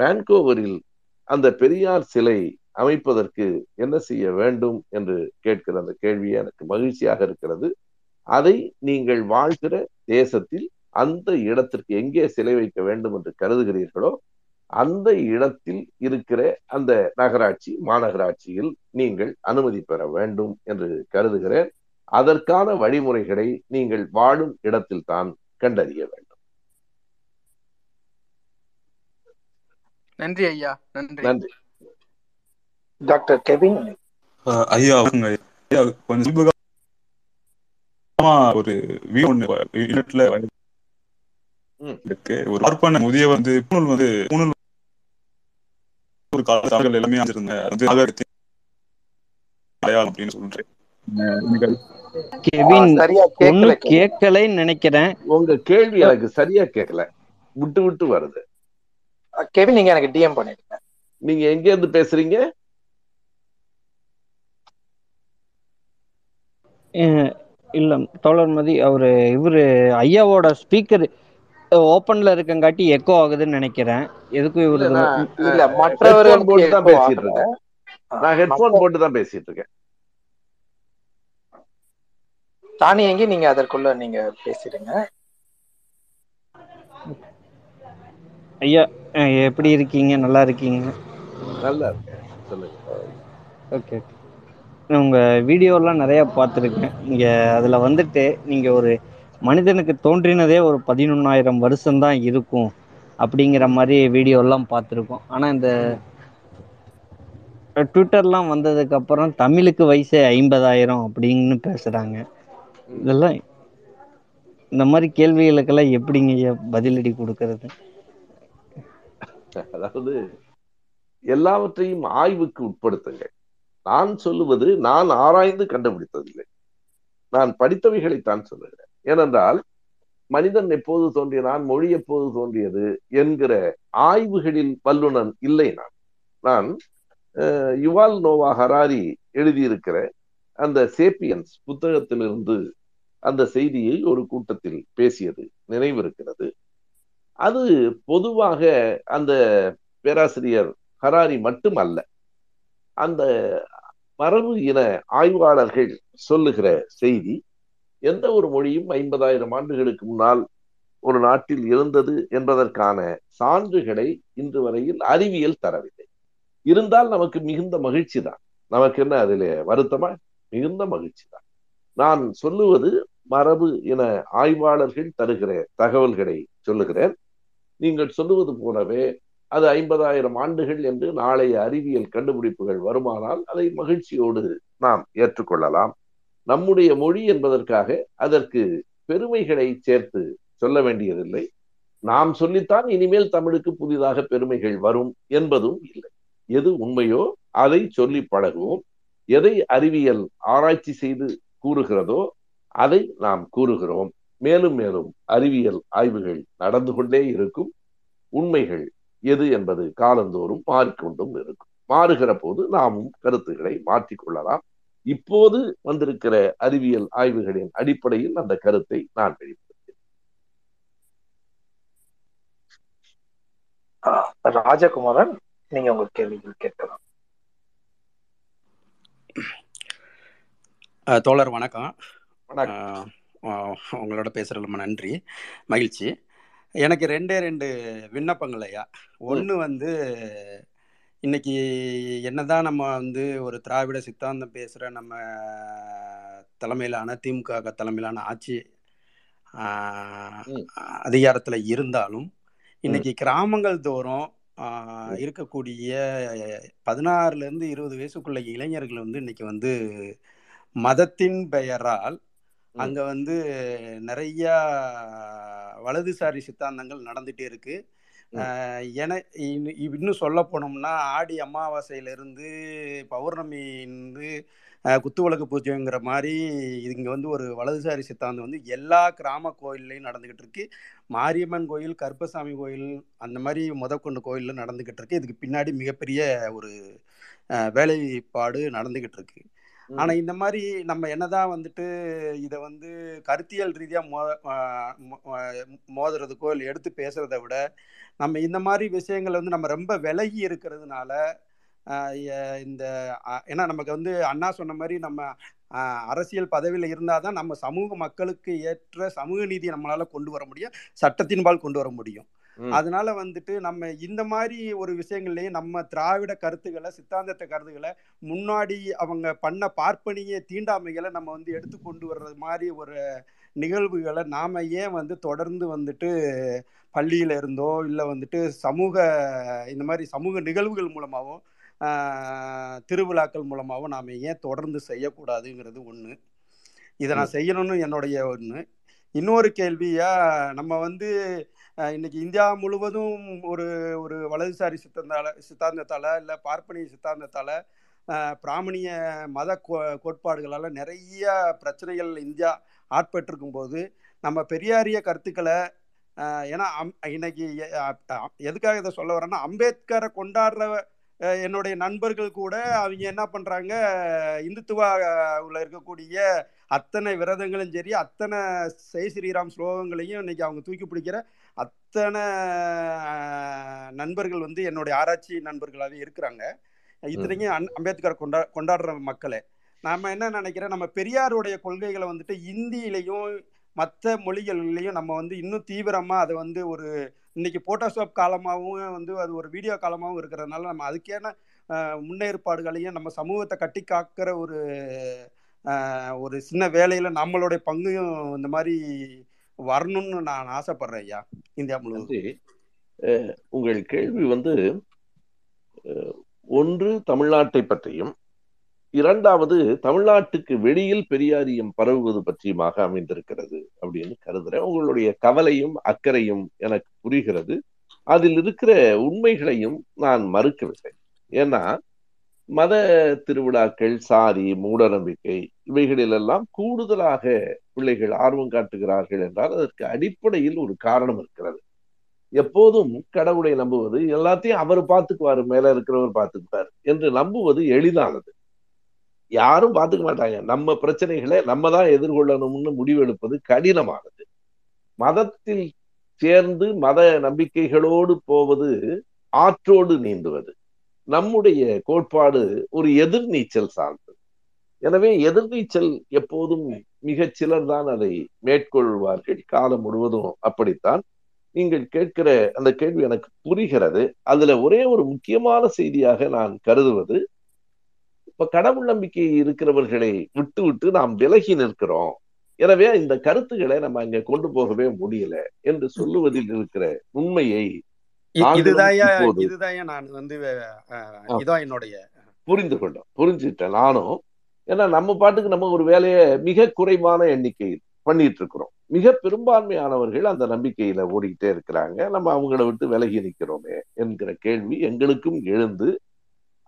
வான்கோவரில் அந்த பெரியார் சிலை அமைப்பதற்கு என்ன செய்ய வேண்டும் என்று கேட்கிற அந்த கேள்வி எனக்கு மகிழ்ச்சியாக இருக்கிறது. அதை நீங்கள் வாழ்கிற தேசத்தில் அந்த இடத்திற்கு எங்கே சிலை வைக்க வேண்டும் என்று கருதுகிறீர்களோ அந்த இடத்தில் இருக்கிற அந்த நகராட்சி மாநகராட்சியில் நீங்கள் அனுமதி பெற வேண்டும் என்று கருதுகிறேன். அதற்கான வழிமுறைகளை நீங்கள் வாழும் இடத்தில் தான் கண்டறிய வேண்டும். நன்றி ஐயா. நன்றி நன்றி டாக்டர் கெவின் ஐயா. கொஞ்சம் ஒரு பார்ப்பன முதிய வந்து ஒரு காலத்தார்கள் எல்லாமே அப்படின்னு சொல்றேன். நினைக்கிறேன் உங்க கேள்வி எனக்கு சரியா கேட்கல, விட்டு விட்டு வருது. கெவின் நீங்க எனக்கு டிஎம் பண்ணிருக்கீங்க. நீங்க எங்க இருந்து பேசுறீங்க? இல்ல தோழர்மதி அவரு இவரு ஐயாவோட ஸ்பீக்கர் ஓபன்ல இருக்கங்காட்டி எக்கோ ஆகுதுன்னு நினைக்கிறேன். எதுக்கும் இவரு இல்ல மற்றவர்கள் போட்டு தான் பேசிட்டு இருக்கேன். நான் ஹெட்போன் போட்டு தான் பேசிட்டு இருக்கேன். தானியங்கி நீங்க அதற்குள்ள நீங்க பேசிடுங்க. ஐயா எப்படி இருக்கீங்க? நல்லா இருக்கீங்க? நல்லா இருக்கேன். சொல்லுங்க. ஓகே, உங்கள் வீடியோலாம் நிறையா பார்த்துருக்கேன். இங்கே அதில் வந்துட்டு நீங்கள் ஒரு மனிதனுக்கு தோன்றினதே ஒரு 11,000 வருஷம்தான் இருக்கும் அப்படிங்கிற மாதிரி வீடியோலாம் பார்த்துருக்கோம். ஆனால் இந்த ட்விட்டர்லாம் வந்ததுக்கப்புறம் தமிழுக்கு வயசே 50,000 அப்படின்னு பேசுகிறாங்க. இதெல்லாம் இந்த மாதிரி கேள்விகளுக்கெல்லாம் எப்படிங்க பதிலடி கொடுக்கறது? அதாவது எல்லாவற்றையும் ஆய்வுக்கு உட்படுத்துங்கள். நான் சொல்லுவது நான் ஆராய்ந்து கண்டுபிடித்ததில்லை, நான் படித்தவைகளைத்தான் சொல்லுகிறேன். ஏனென்றால் மனிதன் எப்போது தோன்றினான், மொழி எப்போது தோன்றியது என்கிற ஆய்வுகளில் வல்லுநன் இல்லை. நான் யுவால் நோவா ஹராரி எழுதியிருக்கிற அந்த சேப்பியன்ஸ் புத்தகத்திலிருந்து அந்த செய்தியை ஒரு கூட்டத்தில் பேசியது நினைவிருக்கிறது. அது பொதுவாக அந்த பேராசிரியர் ஹராரி மட்டுமல்ல, அந்த மரபு இன ஆய்வாளர்கள் சொல்லுகிற செய்தி. எந்த ஒரு மொழியும் 50,000 ஆண்டுகளுக்கு முன்னால் ஒரு நாட்டில் இருந்தது என்பதற்கான சான்றுகளை இன்று வரையில் அறிவியல் தரவில்லை. இருந்தால் நமக்கு மிகுந்த மகிழ்ச்சி தான். நமக்கு என்ன அதில் வருத்தமா? மிகுந்த மகிழ்ச்சி தான். நான் சொல்லுவது மரபு இன ஆய்வாளர்கள் தருகிற தகவல்களை சொல்லுகிறேன். நீங்கள் சொல்லுவது போலவே அது 50,000 ஆண்டுகள் என்று நாளைய அறிவியல் கண்டுபிடிப்புகள் வருமானால் அதை மகிழ்ச்சியோடு நாம் ஏற்றுக்கொள்ளலாம். நம்முடைய மொழி என்பதற்காக அதற்கு பெருமைகளை சேர்த்து சொல்ல வேண்டியதில்லை. நாம் சொல்லித்தான் இனிமேல் தமிழுக்கு புதிதாக பெருமைகள் வரும் என்பதும் இல்லை. எது உண்மையோ அதை சொல்லி பழகுவோம். எதை அறிவியல் ஆராய்ச்சி செய்து கூறுகிறதோ அதை நாம் கூறுகிறோம். மேலும் மேலும் அறிவியல் ஆய்வுகள் நடந்து கொண்டே இருக்கும். உண்மைகள் எது என்பது காலந்தோறும் மாறிக்கொண்டும் இருக்கும். மாறுகிற போது நாமும் கருத்துக்களை மாற்றிக்கொள்ளலாம். இப்போது வந்திருக்கிற அறிவியல் ஆய்வுகளின் அடிப்படையில் அந்த கருத்தை நான் வெளிப்படுத்தேன். ராஜகுமாரன் நீங்க உங்க கேள்விகள் கேட்கலாம். தோழர் வணக்கம். உங்களோட பேசுகிற ரொம்ப நன்றி, மகிழ்ச்சி. எனக்கு ரெண்டு விண்ணப்பங்கள் ஐயா. ஒன்று வந்து இன்றைக்கி என்னதான் நம்ம வந்து ஒரு திராவிட சித்தாந்தம் பேசுகிற நம்ம தலைமையிலான திமுக தலைமையிலான ஆட்சி அதிகாரத்தில் இருந்தாலும் இன்றைக்கி கிராமங்கள் தோறும் இருக்கக்கூடிய 16லேருந்து 20 வயசுக்குள்ள இளைஞர்கள் வந்து இன்றைக்கி வந்து மதத்தின் பெயரால் அங்கே வந்து நிறையா வலதுசாரி சித்தாந்தங்கள் நடந்துகிட்டே இருக்குது. என இன்னும் சொல்ல போனோம்னா ஆடி அமாவாசையிலேருந்து பௌர்ணமிந்து குத்துவிளக்கு பூஜைங்கிற மாதிரி இங்கே வந்து ஒரு வலதுசாரி சித்தாந்தம் வந்து எல்லா கிராம கோயில்லையும் நடந்துக்கிட்டு இருக்குது. மாரியம்மன் கோயில், கருப்பசாமி கோயில், அந்த மாதிரி முதற்கொண்டு கோயிலில் நடந்துக்கிட்டு இருக்குது. இதுக்கு பின்னாடி மிகப்பெரிய ஒரு வேலைப்பாடு நடந்துக்கிட்டு இருக்குது. ஆனால் இந்த மாதிரி நம்ம என்னதான் வந்துட்டு இதை வந்து கருத்தியல் ரீதியாக மோதுறதுக்கோ இல்லை எடுத்து பேசுகிறத விட நம்ம இந்த மாதிரி விஷயங்கள் வந்து நம்ம ரொம்ப விலகி இருக்கிறதுனால இந்த ஏன்னா நமக்கு வந்து அண்ணா சொன்ன மாதிரி நம்ம அரசியல் பதவியில் இருந்தால் தான் நம்ம சமூக மக்களுக்கு ஏற்ற சமூக நீதியை நம்மளால் கொண்டு வர முடியும், சட்டத்தின்பால் கொண்டு வர முடியும். அதனால வந்துட்டு நம்ம இந்த மாதிரி ஒரு விஷயங்கள்லையும் நம்ம திராவிட கருத்துக்களை, சித்தாந்தத்தை கருத்துக்களை முன்னாடி அவங்க பண்ண பார்ப்பனிய தீண்டாமைகளை நம்ம வந்து எடுத்து கொண்டு வர்றது மாதிரி ஒரு நிகழ்வுகளை நாம் ஏன் வந்து தொடர்ந்து வந்துட்டு பள்ளியில் இருந்தோ இல்லை வந்துட்டு சமூக இந்த மாதிரி சமூக நிகழ்வுகள் மூலமாகவும் திருவிழாக்கள் மூலமாகவும் நாம் ஏன் தொடர்ந்து செய்யக்கூடாதுங்கிறது ஒன்று. இதை நான் செய்யணும்னு என்னுடைய ஒன்று. இன்னொரு கேள்வியாக, நம்ம வந்து இன்னைக்கு இந்தியா முழுவதும் ஒரு ஒரு வலதுசாரி சித்தாந்தத்தால் இல்லை பார்ப்பனிய சித்தாந்தத்தால் பிராமணிய மத கோட்பாடுகளால் நிறைய பிரச்சனைகள் இந்தியா ஆட்பட்டிருக்கும் போது நம்ம பெரியாரிய கருத்துக்களை ஏன்னா இன்னைக்கு எதுக்காக இதை சொல்ல வரேன்னா அம்பேத்கரை கொண்டாடுற என்னுடைய நண்பர்கள் கூட அவங்க என்ன பண்ணுறாங்க, இந்துத்துவாவில் இருக்கக்கூடிய அத்தனை விரதங்களும் சரி, அத்தனை செய் ஸ்ரீராம் ஸ்லோகங்களையும் இன்றைக்கி அவங்க தூக்கி பிடிக்கிற அத்தனை நண்பர்கள் வந்து என்னுடைய ஆராய்ச்சி நண்பர்களாகவே இருக்கிறாங்க. இத்தனைக்கும் அம்பேத்கர் கொண்டாடுற மக்களே நாம் என்ன நினைக்கிறேன், நம்ம பெரியாருடைய கொள்கைகளை வந்துட்டு இந்தியிலையும் மற்ற மொழிகள்லையும் நம்ம வந்து இன்னும் தீவிரமாக அதை வந்து ஒரு இன்றைக்கி போட்டோஷாப் காலமாகவும் வந்து அது ஒரு வீடியோ காலமாகவும் இருக்கிறதுனால நம்ம அதுக்கான முன்னேற்பாடுகளையும் நம்ம சமூகத்தை கட்டி காக்கிற ஒரு சின்ன வேலையில் நம்மளுடைய பங்கையும் இந்த மாதிரி வரணும்னு நான் ஆசைப்படுறேன் ஐயா. இந்தியா முழுவதும் உங்கள் கேள்வி வந்து ஒன்று தமிழ்நாட்டை பற்றியும், இரண்டாவது தமிழ்நாட்டுக்கு வெளியில் பெரியாரியம் பரவுவது பற்றியுமாக அமைந்திருக்கிறது அப்படின்னு கருதுறேன். உங்களுடைய கவலையும் அக்கறையும் எனக்கு புரிகிறது. அதில் இருக்கிற உண்மைகளையும் நான் மறுக்கவில்லை. ஏன்னா மத திருவிழாக்கள், சாதி, மூட நம்பிக்கை இவைகளிலெல்லாம் கூடுதலாக பிள்ளைகள் ஆர்வம் காட்டுகிறார்கள் என்றால் அதற்கு அடிப்படையில் ஒரு காரணம் இருக்கிறது. எப்போதும் கடவுளை நம்புவது, எல்லாத்தையும் அவர் பார்த்துக்குவாரு, மேல இருக்கிறவர் பார்த்துக்குவார் என்று நம்புவது எளிதானது. யாரும் பார்த்துக்க மாட்டாங்க. நம்ம பிரச்சனைகளை நம்ம தான் எதிர்கொள்ளணும்னு முடிவெடுப்பது கடினமானது. மதத்தில் சேர்ந்து மத நம்பிக்கைகளோடு போவது ஆற்றோடு நீந்துவது. நம்முடைய கோட்பாடு ஒரு எதிர்நீச்சல் சார்ந்தது. எனவே எதிர்நீச்சல் எப்போதும் மிக சிலர் தான் அதை மேற்கொள்வார்கள். காலம் முழுவதும் அப்படித்தான். நீங்கள் கேட்கிற அந்த கேள்வி எனக்கு புரிகிறது. அதுல ஒரே ஒரு முக்கியமான செய்தியாக நான் கருதுவது, இப்ப கடவுள் நம்பிக்கை இருக்கிறவர்களை விட்டு நாம் விலகி நிற்கிறோம், எனவே இந்த கருத்துக்களை நம்ம இங்க கொண்டு போகவே முடியல என்று சொல்லுவதில் இருக்கிற உண்மையை புரிந்து கொண்டோம், புரிஞ்சுட்டேன் நானும். ஏன்னா நம்ம பாட்டுக்கு நம்ம ஒரு வேலையை மிக குறைவான எண்ணிக்கை பண்ணிட்டு இருக்கிறோம். மிக பெரும்பான்மையானவர்கள் அந்த நம்பிக்கையில ஓடிக்கிட்டே இருக்கிறாங்க. நம்ம அவங்கள விட்டு விலகி நிற்கிறோமே என்கிற கேள்வி எங்களுக்கும் எழுந்து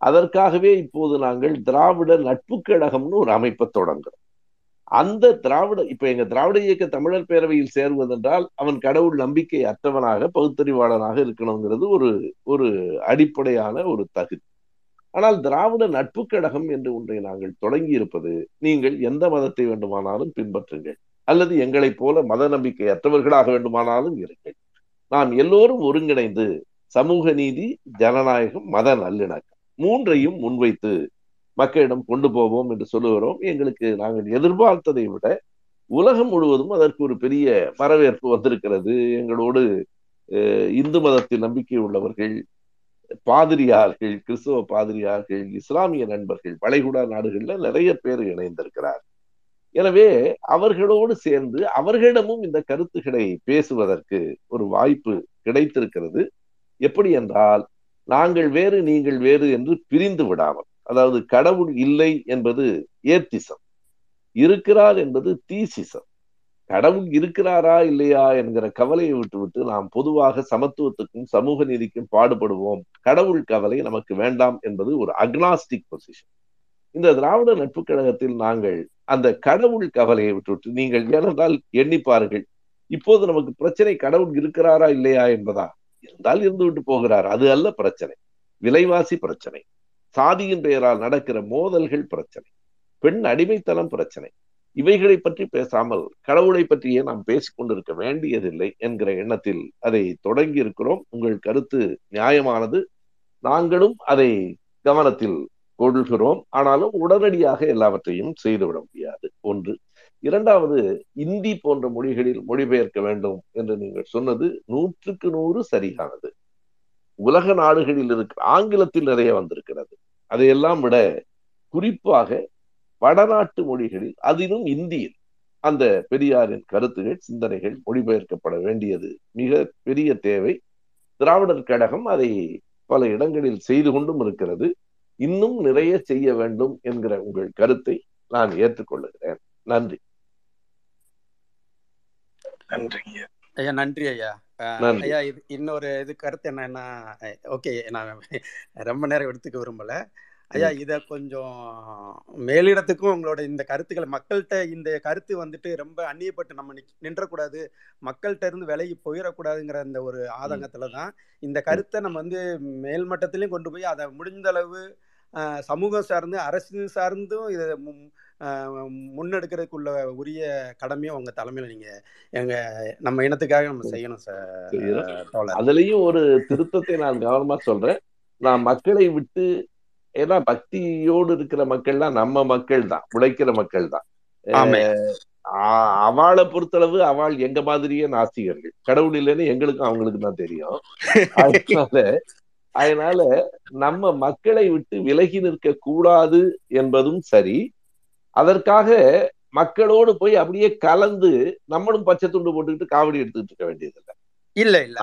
அதற்காகவே இப்போது நாங்கள் திராவிட நட்பு கழகம்னு ஒரு அமைப்பை தொடங்குறோம். அந்த திராவிட இப்ப எங்க திராவிட இயக்க தமிழர் பேரவையில் சேர்வதென்றால் அவன் கடவுள் நம்பிக்கை அற்றவனாக பகுத்தறிவாளனாக இருக்கணுங்கிறது ஒரு ஒரு அடிப்படையான ஒரு தகுதி. ஆனால் திராவிட நட்பு கழகம் என்று ஒன்றை நாங்கள் தொடங்கி இருப்பது, நீங்கள் எந்த மதத்தை வேண்டுமானாலும் பின்பற்றுங்கள் அல்லது எங்களைப் போல மத நம்பிக்கை அற்றவர்களாக வேண்டுமானாலும் இருங்கள், நாம் எல்லோரும் ஒருங்கிணைந்து சமூக நீதி, ஜனநாயகம், மத நல்லிணக்கம் மூன்றையும் முன்வைத்து மக்களிடம் கொண்டு போவோம் என்று சொல்லுகிறோம். எங்களுக்கு நாங்கள் எதிர்பார்த்ததை விட உலகம் முழுவதும் அதற்கு ஒரு பெரிய வரவேற்பு வந்திருக்கிறது. எங்களோடு இந்து மதத்தில் நம்பிக்கை உள்ளவர்கள், பாதிரியார்கள், கிறிஸ்தவ பாதிரியார்கள், இஸ்லாமிய நண்பர்கள், வளைகுடா நாடுகள்ல நிறைய பேர் இணைந்திருக்கிறார். எனவே அவர்களோடு சேர்ந்து அவர்களிடமும் இந்த கருத்துக்களை பேசுவதற்கு ஒரு வாய்ப்பு கிடைத்திருக்கிறது. எப்படி என்றால், நாங்கள் வேறு நீங்கள் வேறு என்று பிரிந்து விடாமல், அதாவது கடவுள் இல்லை என்பது ஏத்திசம், இருக்கிறார் என்பது தீசிசம். கடவுள் இருக்கிறாரா இல்லையா என்கிற கவலையை விட்டுவிட்டு நாம் பொதுவாக சமத்துவத்துக்கும் சமூக நீதிக்கும் பாடுபடுவோம், கடவுள் கவலை நமக்கு வேண்டாம் என்பது ஒரு அக்னாஸ்டிக் பொசிஷன். இந்த திராவிட நட்பு கழகத்தில் நாங்கள் அந்த கடவுள் கவலையை விட்டுவிட்டு, நீங்கள் ஏனென்றால் எண்ணிப்பார்கள், இப்போது நமக்கு பிரச்சனை கடவுள் இருக்கிறாரா இல்லையா என்பதா? இருந்தால் இருந்து விட்டு போகிறார், அது அல்ல பிரச்சனை. விலைவாசி பிரச்சனை, சாதியின் பெயரால் நடக்கிற மோதல்கள் பிரச்சனை, பெண் அடிமைத்தனம் பிரச்சனை, இவைகளை பற்றி பேசாமல் கடவுளை பற்றியே நாம் பேசிக்கொண்டிருக்க வேண்டியதில்லை என்கிற எண்ணத்தில் அதை தொடங்கி இருக்கிறோம். உங்கள் கருத்து நியாயமானது, நாங்களும் அதை கவனத்தில் கொள்கிறோம். ஆனாலும் உடனடியாக எல்லாவற்றையும் செய்துவிட முடியாது. ஒன்று. இரண்டாவது, இந்தி போன்ற மொழிகளில் மொழிபெயர்க்க வேண்டும் என்று நீங்கள் சொன்னது 100% சரியானது. உலக நாடுகளில் இருக்கிற ஆங்கிலத்தில் நிறைய வந்திருக்கிறது. அதையெல்லாம் விட குறிப்பாக வடநாட்டு மொழிகளில், அதிலும் இந்தியில், அந்த பெரியாரின் கருத்துகள், சிந்தனைகள் மொழிபெயர்க்கப்பட வேண்டியது மிக பெரிய தேவை. திராவிடர் கழகம் அதை பல இடங்களில் செய்து கொண்டும் இருக்கிறது. இன்னும் நிறைய செய்ய வேண்டும் என்கிற உங்கள் கருத்தை நான் ஏற்றுக்கொள்ளுகிறேன். நன்றி. நன்றி ஐயா. ஐயா, இன்னொரு இது கருத்து என்னன்னா, ஓகே, நான் ரொம்ப நேரம் எடுத்துக்க விரும்பல ஐயா, இதை கொஞ்சம் மேலிடத்துக்கும் உங்களோட இந்த கருத்துக்களை மக்கள்கிட்ட, இந்த கருத்து வந்துட்டு ரொம்ப அந்நியப்பட்டு நம்ம நின்றக்கூடாது, மக்கள்கிட்ட இருந்து விலகி போயிடக்கூடாதுங்கிற அந்த ஒரு ஆதங்கத்தில் தான் இந்த கருத்தை நம்ம வந்து மேல்மட்டத்திலையும் கொண்டு போய் அதை முடிஞ்சளவு சமூகம் சார்ந்து அரசு சார்ந்தும் இதை முன்னெடுக்கிறதுக்குள்ள உரிய கடமையும் அவங்க தலைமையில் நீங்கள் நம்ம இனத்துக்காக நம்ம செய்யணும் சார். அதுலேயும் ஒரு திருத்தத்தை நான் கவனமாக சொல்கிறேன். நான் மக்களை விட்டு, ஏன்னா பக்தியோடு இருக்கிற மக்கள்லாம் நம்ம மக்கள் தான், உழைக்கிற மக்கள் தான். அவளை பொறுத்தளவு அவள் எங்க மாதிரியே நாசிகர்கள், கடவுள் இல்லைன்னு எங்களுக்கும் அவங்களுக்கு தான் தெரியும். அதனால நம்ம மக்களை விட்டு விலகி நிற்க கூடாது என்பதும் சரி, அதற்காக மக்களோடு போய் அப்படியே கலந்து நம்மளும் பச்சை துண்டு போட்டுக்கிட்டு காவடி எடுத்துக்கிட்டு இருக்க வேண்டியதில்லை. இல்ல இல்ல,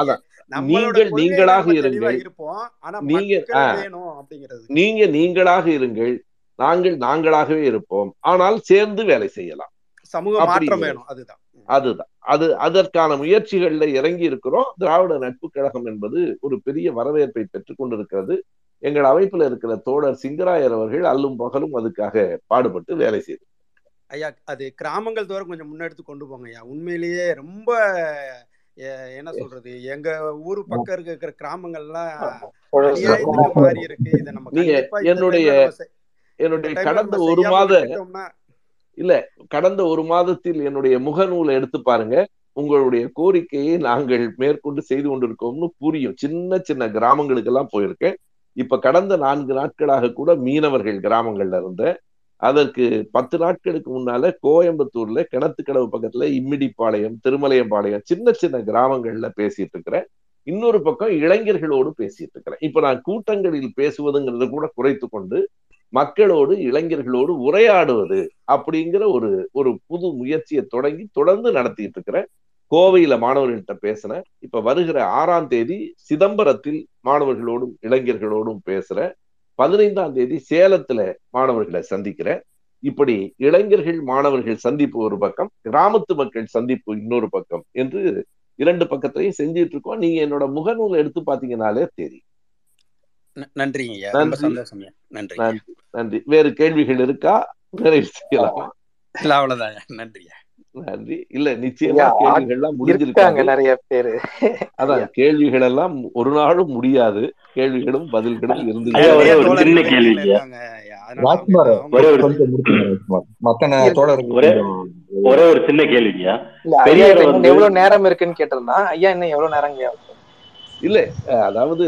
அதான் நீங்கள் நீங்களாக இருங்கள், நீங்க நீங்களாக இருங்கள், நாங்கள் நாங்களாகவே இருப்போம். ஆனால் சேர்ந்து வேலை செய்யலாம், சமூக மாற்றம் வேணும். அதுதான் அதுதான் அது அதற்கான முயற்சிகள்ல இறங்கி இருக்கிறோம். திராவிட நட்பு கழகம் என்பது ஒரு பெரிய வரவேற்பை பெற்றுக் கொண்டிருக்கிறது. எங்கள் அமைப்புல இருக்கிற தோழர் சிங்கராயர் அவர்கள் அல்லும் பகலும் அதுக்காக பாடுபட்டு வேலை செய்து ஐயா, அது கிராமங்கள் தோறும் கொஞ்சம் முன்னெடுத்து கொண்டு போங்க ஐயா. உண்மையிலேயே ரொம்ப என்ன சொல்றது, எங்க ஊரு பக்கம் இருக்கிற கிராமங்கள்லாம் மாறி இருக்கு. இதை நம்ம என்னுடைய கடந்த ஒரு மாதத்தில் என்னுடைய முகநூலை எடுத்து பாருங்க. உங்களுடைய கோரிக்கையை நாங்கள் மேற்கொண்டு செய்து கொண்டிருக்கோம்னு புரியும். சின்ன சின்ன கிராமங்களுக்கெல்லாம் போயிருக்கேன். இப்ப கடந்த 4 நாட்களாக கூட மீனவர்கள் கிராமங்கள்ல இருந்த, அதற்கு 10 நாட்களுக்கு முன்னால கோயம்புத்தூர்ல கிணத்துக்கடவு பக்கத்துல இம்மிடிப்பாளையம், திருமலையம்பாளையம், சின்ன சின்ன கிராமங்கள்ல பேசிட்டு இருக்கிறேன். இன்னொரு பக்கம் இளைஞர்களோடு பேசிட்டு இருக்கிறேன். இப்ப நான் கூட்டங்களில் பேசுவதுங்கிறத கூட குறைத்து கொண்டு மக்களோடு, இளைஞர்களோடு உரையாடுவது அப்படிங்கிற ஒரு புது முயற்சியை தொடர்ந்து நடத்திட்டு இருக்கிறேன். கோவையில மாணவர்கள்ட்ட பேசுறேன். இப்ப வருகிற 6ஆம் தேதி சிதம்பரத்தில் மாணவர்களோடும் இளைஞர்களோடும் பேசுறேன். 15ஆம் தேதி சேலத்துல மாணவர்களை சந்திக்கிறேன். இப்படி இளைஞர்கள், மாணவர்கள் சந்திப்பு ஒரு பக்கம், கிராமத்து மக்கள் சந்திப்பு இன்னொரு பக்கம் என்று 2 பக்கத்தையும் செஞ்சிட்டு இருக்கோம். நீங்க என்னோட முகநூலை எடுத்து பாத்தீங்கன்னாலே தெரியும். நன்றிங்கய்யா, ரொம்ப சந்தோஷம். நன்றி நன்றி. வேறு கேள்விகள் இருக்கா? அவ்வளவுதான். நன்றியா. நன்றி. இல்ல, நிச்சயமா கேள்விகள்லாம் முடிஞ்சிருக்காங்க. நிறைய பேரு அதான் கேள்விகள் எல்லாம் ஒரு நாளும் முடியாது. கேள்விகளும் பதில்களும் இருந்து ஒரே ஒரு சின்ன கேள்வியா, எவ்வளவு நேரம் இருக்குன்னு கேட்டதுன்னா ஐயா இன்னும் எவ்வளவு நேரம் இல்ல, அதாவது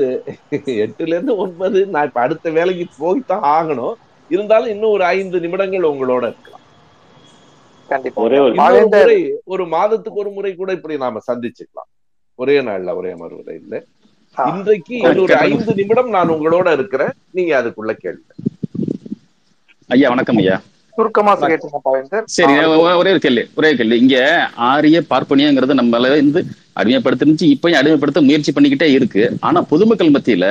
8ல இருந்து 9. நான் இப்ப அடுத்த வேலைக்கு போய்தான் ஆகணும். இருந்தாலும் இன்னும் ஒரு 5 நிமிடங்கள் உங்களோட இருக்கலாம். கண்டிப்பா ஒரு மாதத்துக்கு ஒரு முறை கூட இப்படி நாம சந்திச்சுக்கலாம். ஒரே நாள்ல ஒரே மறுமுறை இல்லை. இன்றைக்கு ஒரு 5 நிமிடம் நான் உங்களோட இருக்கிறேன், நீங்க அதுக்குள்ள கேளுங்க. ஐயா வணக்கம் ஐயா. சுருக்கமா கேட்டீங்க. சரி, ஒரே ஒரு கேள்வி. இங்க ஆரிய பார்ப்பனியங்கிறது நம்மள வந்து அடிமைப்படுத்திருந்துச்சு, இப்பயும் அடிமைப்படுத்த முயற்சி பண்ணிக்கிட்டே இருக்கு. ஆனா பொதுமக்கள் மத்தியில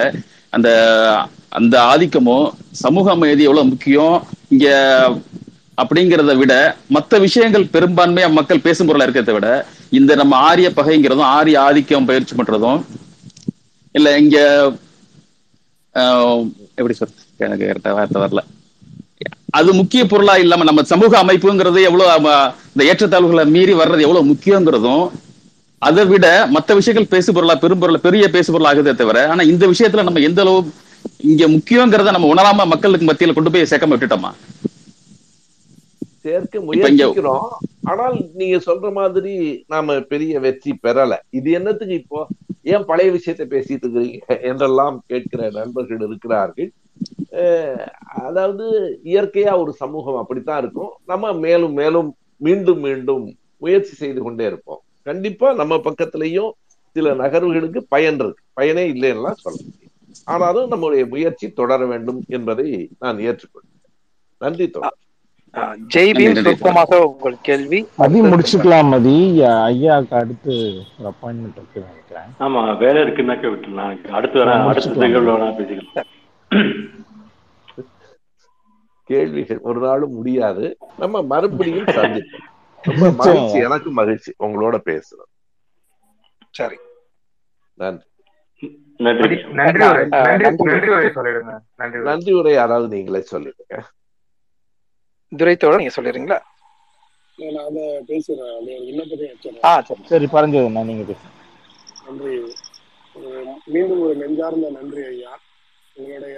அந்த அந்த ஆதிக்கமும் சமூக அமைதி எவ்வளவு முக்கியம் இங்க அப்படிங்கிறத விட மற்ற விஷயங்கள் பெரும்பான்மையா மக்கள் பேசும் பொருளா இருக்கிறத விட இந்த நம்ம ஆரிய பகைங்கிறதும் ஆரிய ஆதிக்கம் பயிற்சி பண்றதும் இல்ல இங்க எப்படி சொல்றது, எனக்கு கரெக்டா வார்த்தை வரல, அது முக்கிய பொருளா இல்லாம நம்ம சமூக அமைப்புங்கிறது எவ்வளவு இந்த ஏற்றத்தாழ்வுகளை மீறி வர்றது எவ்வளவு முக்கியங்கிறதும் அதை விட மற்ற விஷயங்கள் பேசு பொருளா பெரிய பேசு பொருளா ஆகுதே தவிர ஆனா இந்த விஷயத்துல நம்ம எந்த அளவு இங்க முக்கியங்கிறத நம்ம உணராம மக்களுக்கு மத்தியில கொண்டு போய் சேர்க்காம விட்டுட்டோமா? சேர்க்க முயற்சிக்கிறோம், ஆனால் நீங்க சொல்ற மாதிரி நாம பெரிய வெற்றி பெறல. இது என்னத்துக்கு இப்போ ஏன் பழைய விஷயத்த பேசிட்டு இருக்கிறீங்க என்றெல்லாம் கேட்கிற நண்பர்கள் இருக்கிறார்கள். அதாவது இயற்கையா ஒரு சமூகம் அப்படித்தான் இருக்கும். நம்ம மேலும் மேலும் மீண்டும் மீண்டும் முயற்சி செய்து கொண்டே இருப்போம். கண்டிப்பா நம்ம பக்கத்திலையும் சில நகர்வுகளுக்கு பயன் இருக்கு, பயனே இல்லைன்னா சொல்ல, ஆனாலும் நம்முடைய முயற்சி தொடர வேண்டும் என்பதை நான் ஏற்றுக்கொள்கிறேன். நன்றி தோழர். உங்கள் கேள்வி மதி முடிச்சுக்கலாம். மதி ஐயாவுக்கு அடுத்து ஒரு அப்பாயின்மெண்ட் இருக்கு நினைக்கிறேன். ஆமா, வேலை இருக்குன்னாக்க விட்டுலாம், அடுத்து வர அடுத்த நிகழ்வு பேசிக்கலாம். கேள்விகள் ஒரு நாளும் முடியாது, நம்ம மறுபடியும் சந்திப்போம். ரொம்ப மகிழ்ச்சி, எனக்கு மகிழ்ச்சி உங்களோட பேசுறோம். சரி, நன்றி. நன்றி உரை யாராவது நீங்களே சொல்லிடுங்க. துரைத்தோட நீங்க சொல்லிடுறீங்களா? மீண்டும் ஒரு நெஞ்சார்ந்த நன்றி ஐயா. உங்களுடைய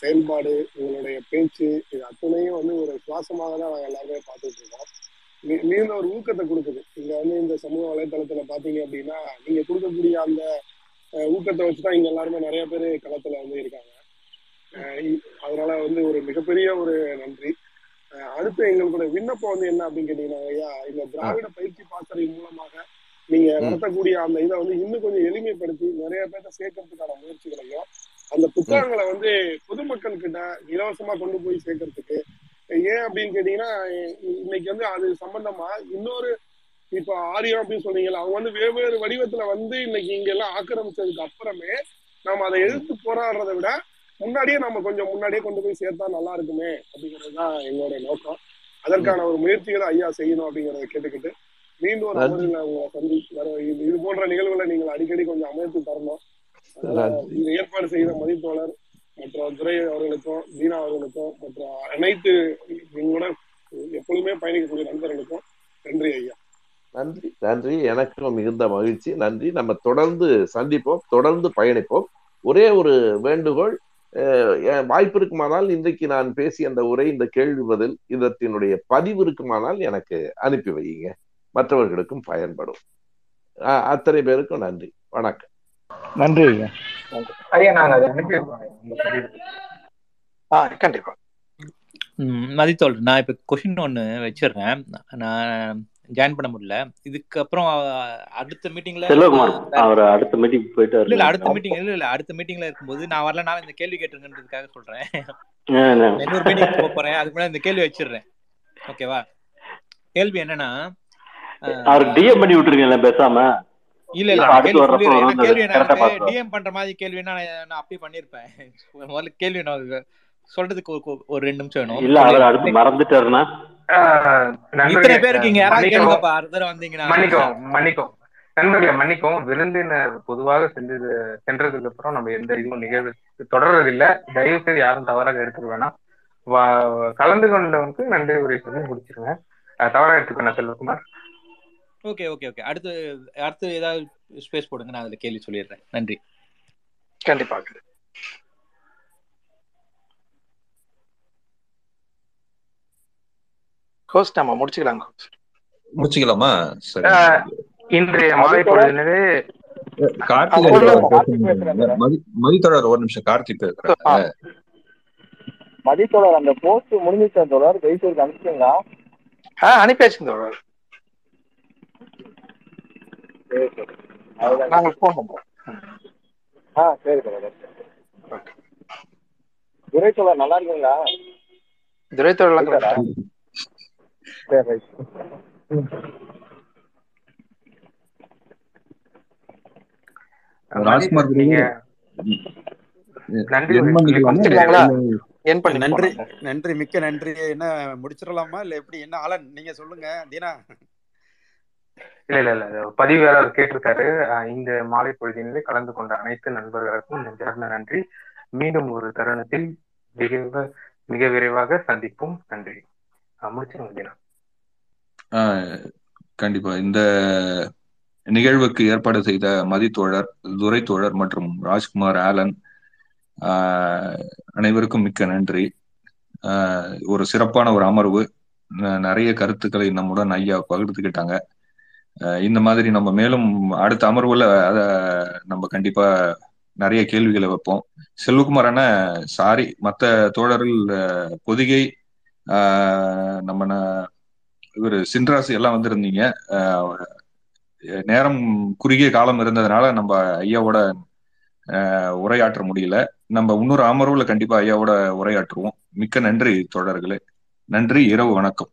செயல்பாடு, உங்களுடைய பேச்சு, இது அத்தனையும் வந்து ஒரு சுவாசமாக தான் நாங்கள் எல்லாருமே பார்த்துட்டு இருக்கோம். நீங்களும் ஒரு ஊக்கத்தை கொடுக்குது. இங்க வந்து இந்த சமூக வலைத்தளத்துல பாத்தீங்க அப்படின்னா நீங்க கொடுக்கக்கூடிய அந்த ஊக்கத்தை வச்சுதான் இங்க எல்லாருமே நிறைய பேரு களத்துல வந்து இருக்காங்க. அதனால வந்து ஒரு மிகப்பெரிய ஒரு நன்றி. அடுத்து எங்களுடைய விண்ணப்பம் வந்து என்ன அப்படின்னு கேட்டீங்கன்னா ஐயா, இந்த திராவிட பயிற்சி பாசறை மூலமாக நீங்க நடத்தக்கூடிய அந்த இதை வந்து இன்னும் கொஞ்சம் எளிமைப்படுத்தி நிறைய பேர்த்த சேர்க்கறதுக்கான முயற்சிகளையும் அந்த புத்தகங்களை வந்து பொதுமக்கள் கிட்ட இலவசமா கொண்டு போய் சேர்க்கறதுக்கு ஏன் அப்படின்னு கேட்டீங்கன்னா இன்னைக்கு வந்து அது சம்பந்தமா இன்னொரு இப்ப ஆரியம் அப்படின்னு சொன்னீங்கல்ல, அவங்க வந்து வெவ்வேறு வடிவத்துல வந்து இன்னைக்கு இங்க எல்லாம் ஆக்கிரமிச்சதுக்கு அப்புறமே நம்ம அதை எதிர்த்து போராடுறதை விட முன்னாடியே நம்ம கொஞ்சம் முன்னாடியே கொண்டு போய் சேர்த்தா நல்லா இருக்குமே அப்படிங்கறதுதான் எங்களுடைய நோக்கம். அதற்கான ஒரு முயற்சிகளை ஐயா செய்யணும் அப்படிங்கறத கேட்டுக்கிட்டு மீண்டும் ஒரு அமர்வில் உங்களை சந்தி இது போன்ற நிகழ்வுகளை நீங்கள் அடிக்கடி கொஞ்சம் அமைத்து தரணும். இதை ஏற்பாடு செய்த மதித்தோழர் மற்றும் துரை அவர்களுக்கும் தீனா அவர்களுக்கும் மற்றும் அனைத்து எங்களுடன் எப்பொழுதுமே பயணிக்கக்கூடிய நண்பர்களுக்கும் நன்றி ஐயா. நன்றி, நன்றி. எனக்கும் மிகுந்த மகிழ்ச்சி, நன்றி. நம்ம தொடர்ந்து சந்திப்போம், தொடர்ந்து பயணிப்போம். ஒரே ஒரு வேண்டுகோள், வாய்ப்பு இருக்குமானால் இன்றைக்கு நான் பேசிய அந்த உரை, இந்த கேள்வி பதில் இதனுடைய பதிவு இருக்குமானால் எனக்கு அனுப்பி வையுங்க, மற்றவர்களுக்கும் பயன்படும். அத்தனை பேருக்கும் நன்றி, வணக்கம். நன்றி ஐயா. நான் அனுப்பி கண்டிப்பா மதித்தோல் நான் இப்ப கொஸ்டின் ஒண்ணு வச்சிடுறேன். நான் ஜாயின் பண்ண முடியல, இதுக்கப்புறம் அடுத்த மீட்டிங்ல அடுத்த மீட்டிங்ல இருக்கும்போது நான் வரலனால இந்த கேள்வி கேட்டுருங்கன்றதுக்காக சொல்றேன். இன்னொரு மீட்டிங் போக போறேன், அதுக்கு முன்னாடி இந்த கேள்வி வச்சிடுறேன். ஓகேவா? கேள்வி என்னன்னா பேசாம டிஎம் பண்ற மாதிரி கேள்வி நான் அப்படி பண்ணிருப்பேன். முதல்ல கேள்வி நான் சொல்றதுக்கு ஒரு 2 நிமிஷம் வேணும். இல்ல அவர் மறந்துட்டாருன்னா இத்தனை பேர் இருக்கீங்க, யாராவது கேளுங்கப்பா, அடுத்த வந்தீங்கன்னா மன்னிக்கும் நண்பர்களை, மன்னிக்கும். விருந்தினர் பொதுவாக சென்றதுக்கு அப்புறம் நம்ம எந்த இதுவும் நிகழ்வு தொடர்றதில்லை. தயவு செய்து யாரும் தவறாக எடுத்துக்க வேணாம். கலந்து கொண்டவனுக்கு நன்றி உரை சொல்லி முடிச்சிருங்க, தவறாக எடுத்துக்கணும். செல்வகுமார் ஓகே ஓகே ஓகே அடுத்து ஏதாவது ஸ்பேஸ் போடுங்க, நான் அதுல கேள்வி சொல்லிடுறேன். நன்றி. கண்டிப்பாக ஹோஸ்ட் நம்ம முடிச்சுக்கலாமா? இன்றைய மாலைப்பொழுது மதித்தொடர் ஒரு நிமிஷம் கார்த்திக் பேசுறாங்க. மதித்தொடர் அந்த போஸ்ட் முடிஞ்சிட்ட தோழர், தயவுசெய்து அனுப்பிச்சுங்க. அனுப்பியாச்சு தோழர். நாங்கள் போன் பண்றோம். சரி தோழர். துரை தோழர் நல்லா இருக்கீங்களா? துரை தோழர் சரி. ராஜ்குமார் நன்றி, நன்றி, மிக்க நன்றி. என்ன முடிச்சிடலாமா இல்ல எப்படி? என்ன ஆலன் நீங்க சொல்லுங்க. தீனா இல்ல இல்ல இல்ல பதிவாளர் கேட்டிருக்காரு. இந்த மாலை பொழுதினிலே கலந்து கொண்ட அனைத்து நண்பர்களுக்கும் நெஞ்சார்ந்த நன்றி. மீண்டும் ஒரு தருணத்தில் மிக விரைவாக சந்திப்போம். நன்றி. முடிச்சிருவோம் தீனா. கண்டிப்பா இந்த நிகழ்வுக்கு ஏற்பாடு செய்த மதித்தோழர், துரை தோழர் மற்றும் ராஜ்குமார், ஆலன் அனைவருக்கும் மிக்க நன்றி. ஒரு சிறப்பான ஒரு அமர்வு, நிறைய கருத்துக்களை நம்முடன் ஐயா பகிர்ந்துக்கிட்டாங்க. இந்த மாதிரி நம்ம மேலும் அடுத்த அமர்வுல அத நம்ம கண்டிப்பா நிறைய கேள்விகளை வைப்போம். செல்வகுமார் அண்ணா, சாரி, மற்ற தோழர்கள் பொதிகை, நம்ம இவர் சின்ராசு எல்லாம் வந்திருந்தீங்க. நேரம் குறுகிய காலம் இருந்ததுனால நம்ம ஐயாவோட உரையாற்ற முடியல. நம்ம இன்னொரு அமர்வுல கண்டிப்பா ஐயாவோட உரையாற்றுவோம். மிக்க நன்றி தோழர்களே. நன்றி. இரவு வணக்கம்.